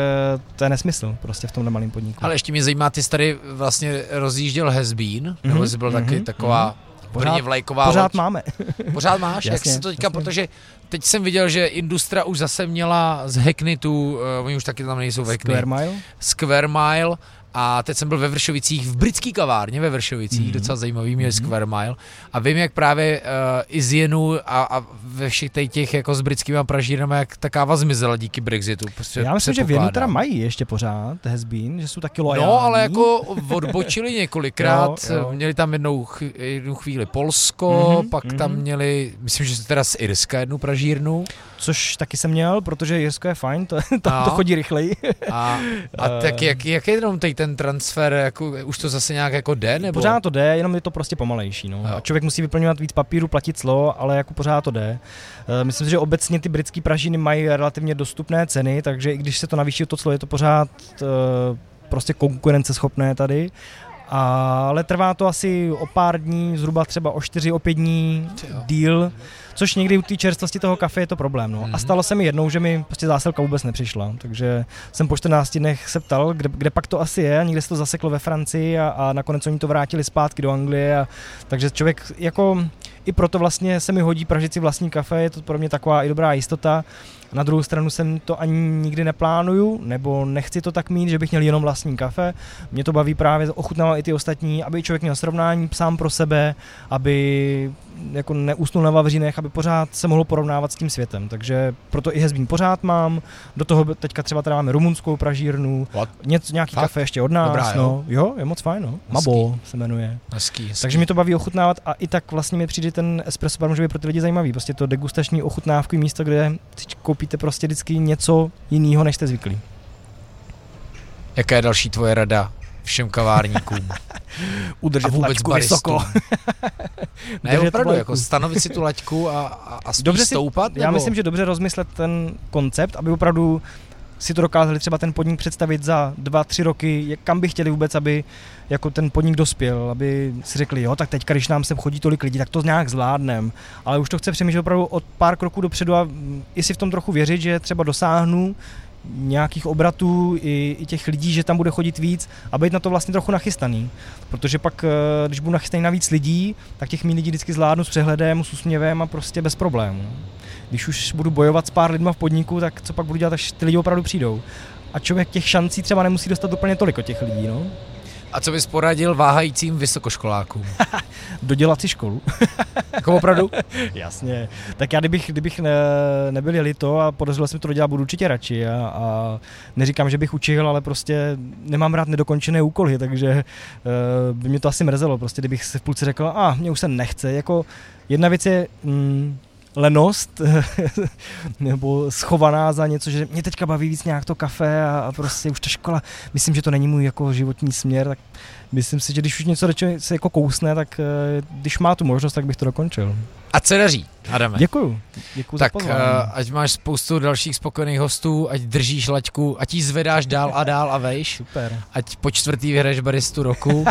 to je nesmysl prostě v tomhle malém podniku. Ale ještě mě zajímá, ty jsi tady vlastně rozjížděl Hezbín, mm-hmm, nebo jsi byl mm-hmm, taky taková... Mm-hmm. Pořád, vlajková pořád máme. Pořád máš? Jasně, jak se to teďka, jasně, protože teď jsem viděl, že Industra už zase měla z Hackney tu, uh, oni už taky tam nejsou v Hackney. Square Mile? Square Mile a teď jsem byl ve Vršovicích, v britský kavárně ve Vršovicích, mm-hmm, docela zajímavý, měli mm-hmm Square Mile a vím, jak právě uh, i z Jenu a, a ve všech těch jako s britskými pražírnami, jak ta káva zmizela díky Brexitu. Prostě já myslím, že v Jenu teda mají ještě pořád Hezbín, že jsou taky loajální. No, ale jako odbočili několikrát, jo, jo, měli tam jednou ch- jednu chvíli Polsko, mm-hmm, pak mm-hmm tam měli, myslím, že teda z Irska jednu pražírnu. Což taky jsem měl, protože Jirsko je fajn, to, to, no, to chodí rychleji. A, a tak jak, jak je tam teď ten transfer, jako, už to zase nějak jako jde? Nebo? Pořád to jde, jenom je to prostě pomalejší. No. A člověk musí vyplňovat víc papíru, platit clo, ale jako pořád to jde. Myslím si, že obecně ty britský pražiny mají relativně dostupné ceny, takže i když se to navýší to clo, je to pořád prostě konkurenceschopné tady. Ale trvá to asi o pár dní, zhruba třeba o čtyři, o pět dní díl, což někdy u té čerstvosti toho kafe je to problém. No. A stalo se mi jednou, že mi prostě zásilka vůbec nepřišla, takže jsem po čtrnácti dnech se ptal, kde, kde pak to asi je, někde se to zaseklo ve Francii a, a nakonec oni to vrátili zpátky do Anglie, a, takže člověk jako i proto vlastně se mi hodí pražici vlastní kafe, je to pro mě taková i dobrá jistota. Na druhou stranu jsem to ani nikdy neplánuju, nebo nechci to tak mít, že bych měl jenom vlastní kafe. Mě to baví právě ochutnávat i ty ostatní, aby člověk měl srovnání sám pro sebe, aby jako neusnul na vavřínech, aby pořád se mohlo porovnávat s tím světem. Takže proto i Hezbín pořád mám. Do toho teďka třeba tady máme rumunskou pražírnu, něco, nějaký tak? kafe ještě od nás. Dobrá, jo? No. Jo, je moc fajn, no. Mabo se jmenuje. Hezký, hezký. Takže mi to baví ochutnávat a i tak vlastně mi přijde ten espresso bar může být pro ty lidi zajímavý. Prostě to degustační ochutnávky, místo, kde koupíte prostě vždycky něco jiného, než jste zvyklí. Jaká je další tvoje rada všem kavárníkům? Udržet laťku vysoko. Ne, opravdu, jako stanovit si tu laťku a, a spíš stoupat? Já nebo? Myslím, že dobře rozmyslet ten koncept, aby opravdu si to dokázali třeba ten podnik představit za dva, tři roky, kam by chtěli vůbec, aby jako ten podnik dospěl, aby si řekli, jo, tak teďka, když nám sem chodí tolik lidí, tak to nějak zvládnem, ale už to chce přemýšlet opravdu od pár kroků dopředu a i si v tom trochu věřit, že třeba dosáhnu nějakých obratů i, i těch lidí, že tam bude chodit víc a být na to vlastně trochu nachystaný, protože pak, když budu nachystaný na víc lidí, tak těch mých lidí vždycky zvládnu s přehledem, s úsměvem a prostě bez problémů. Když už budu bojovat s pár lidma v podniku, tak co pak budu dělat, až ty lidi opravdu přijdou. A člověk těch šancí třeba nemusí dostat úplně tolik od těch lidí, no. A co bys poradil váhajícím vysokoškolákům? Dodělat si školu. Jako opravdu? Jasně. Tak já kdybych, kdybych ne, nebyl jelito a podařilo se mi to dodělat, budu určitě radši. A, a neříkám, že bych učil, ale prostě nemám rád nedokončené úkoly, takže uh, by mě to asi mrzelo. Prostě kdybych se v půlce řekl, a ah, mě už se nechce. Jako jedna věc je... Mm, lenost nebo schovaná za něco, že mě teďka baví víc nějak to kafe a, a prostě už ta škola, myslím, že to není můj jako životní směr, tak myslím si, že když už něco se jako kousne, tak když má tu možnost, tak bych to dokončil. A co daří, Adame? Děkuju. Děkuju tak, za pozvání. Uh, ať máš spoustu dalších spokojených hostů, ať držíš laťku, ať ji zvedáš dál a dál a vejš. Super. Ať po čtvrtý vyhraješ baristu roku.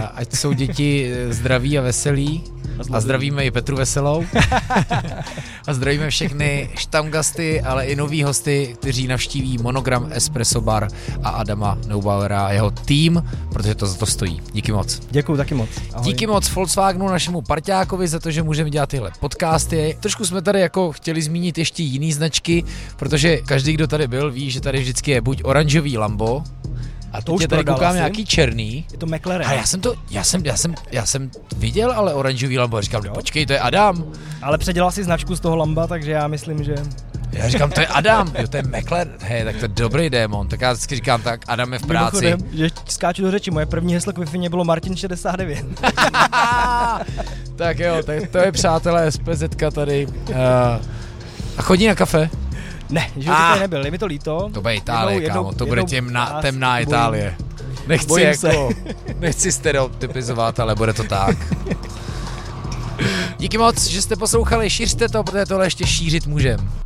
A ať jsou děti zdraví a veselí. A zdravíme i Petru Veselou. A zdravíme všechny štamgasty, ale i nový hosty, kteří navštíví Monogram Espresso Bar a Adama Neubauera a jeho tým, protože to za to stojí. Díky moc. Děkuju taky moc. Ahoj. Díky moc Volkswagenu, našemu parťákovi, za to, že můžeme dělat tyhle podcasty. Trošku jsme tady jako chtěli zmínit ještě jiný značky, protože každý, kdo tady byl, ví, že tady vždycky je buď oranžový Lambo, a to už tady koukám nějaký černý. Je to McLaren. A já jsem to, já jsem, já jsem, já jsem viděl, ale oranžový Lambo. Říkám, no, počkej, to je Adam. Ale předělal si značku z toho Lamba, takže já myslím, že... Já říkám, to je Adam, jo, to je McLaren, hej, tak to je dobrý démon, tak já vždycky říkám, tak Adam je v práci. Mimochodem, že skáču do řeči, moje první heslo k Wi-Fi bylo Martin šedesát devět. Tak jo, tak to je, přátelé, SPZka tady. Uh, a chodí na kafe? Ne, že už tady nebyl, je mi to líto. To bude Itálie, jednou, kámo, to bude těmná, temná Itálie. Nechci bojím jako, nechci stereotypizovat, ale bude to tak. Díky moc, že jste poslouchali, šířte to, protože tohle ještě šířit můžem.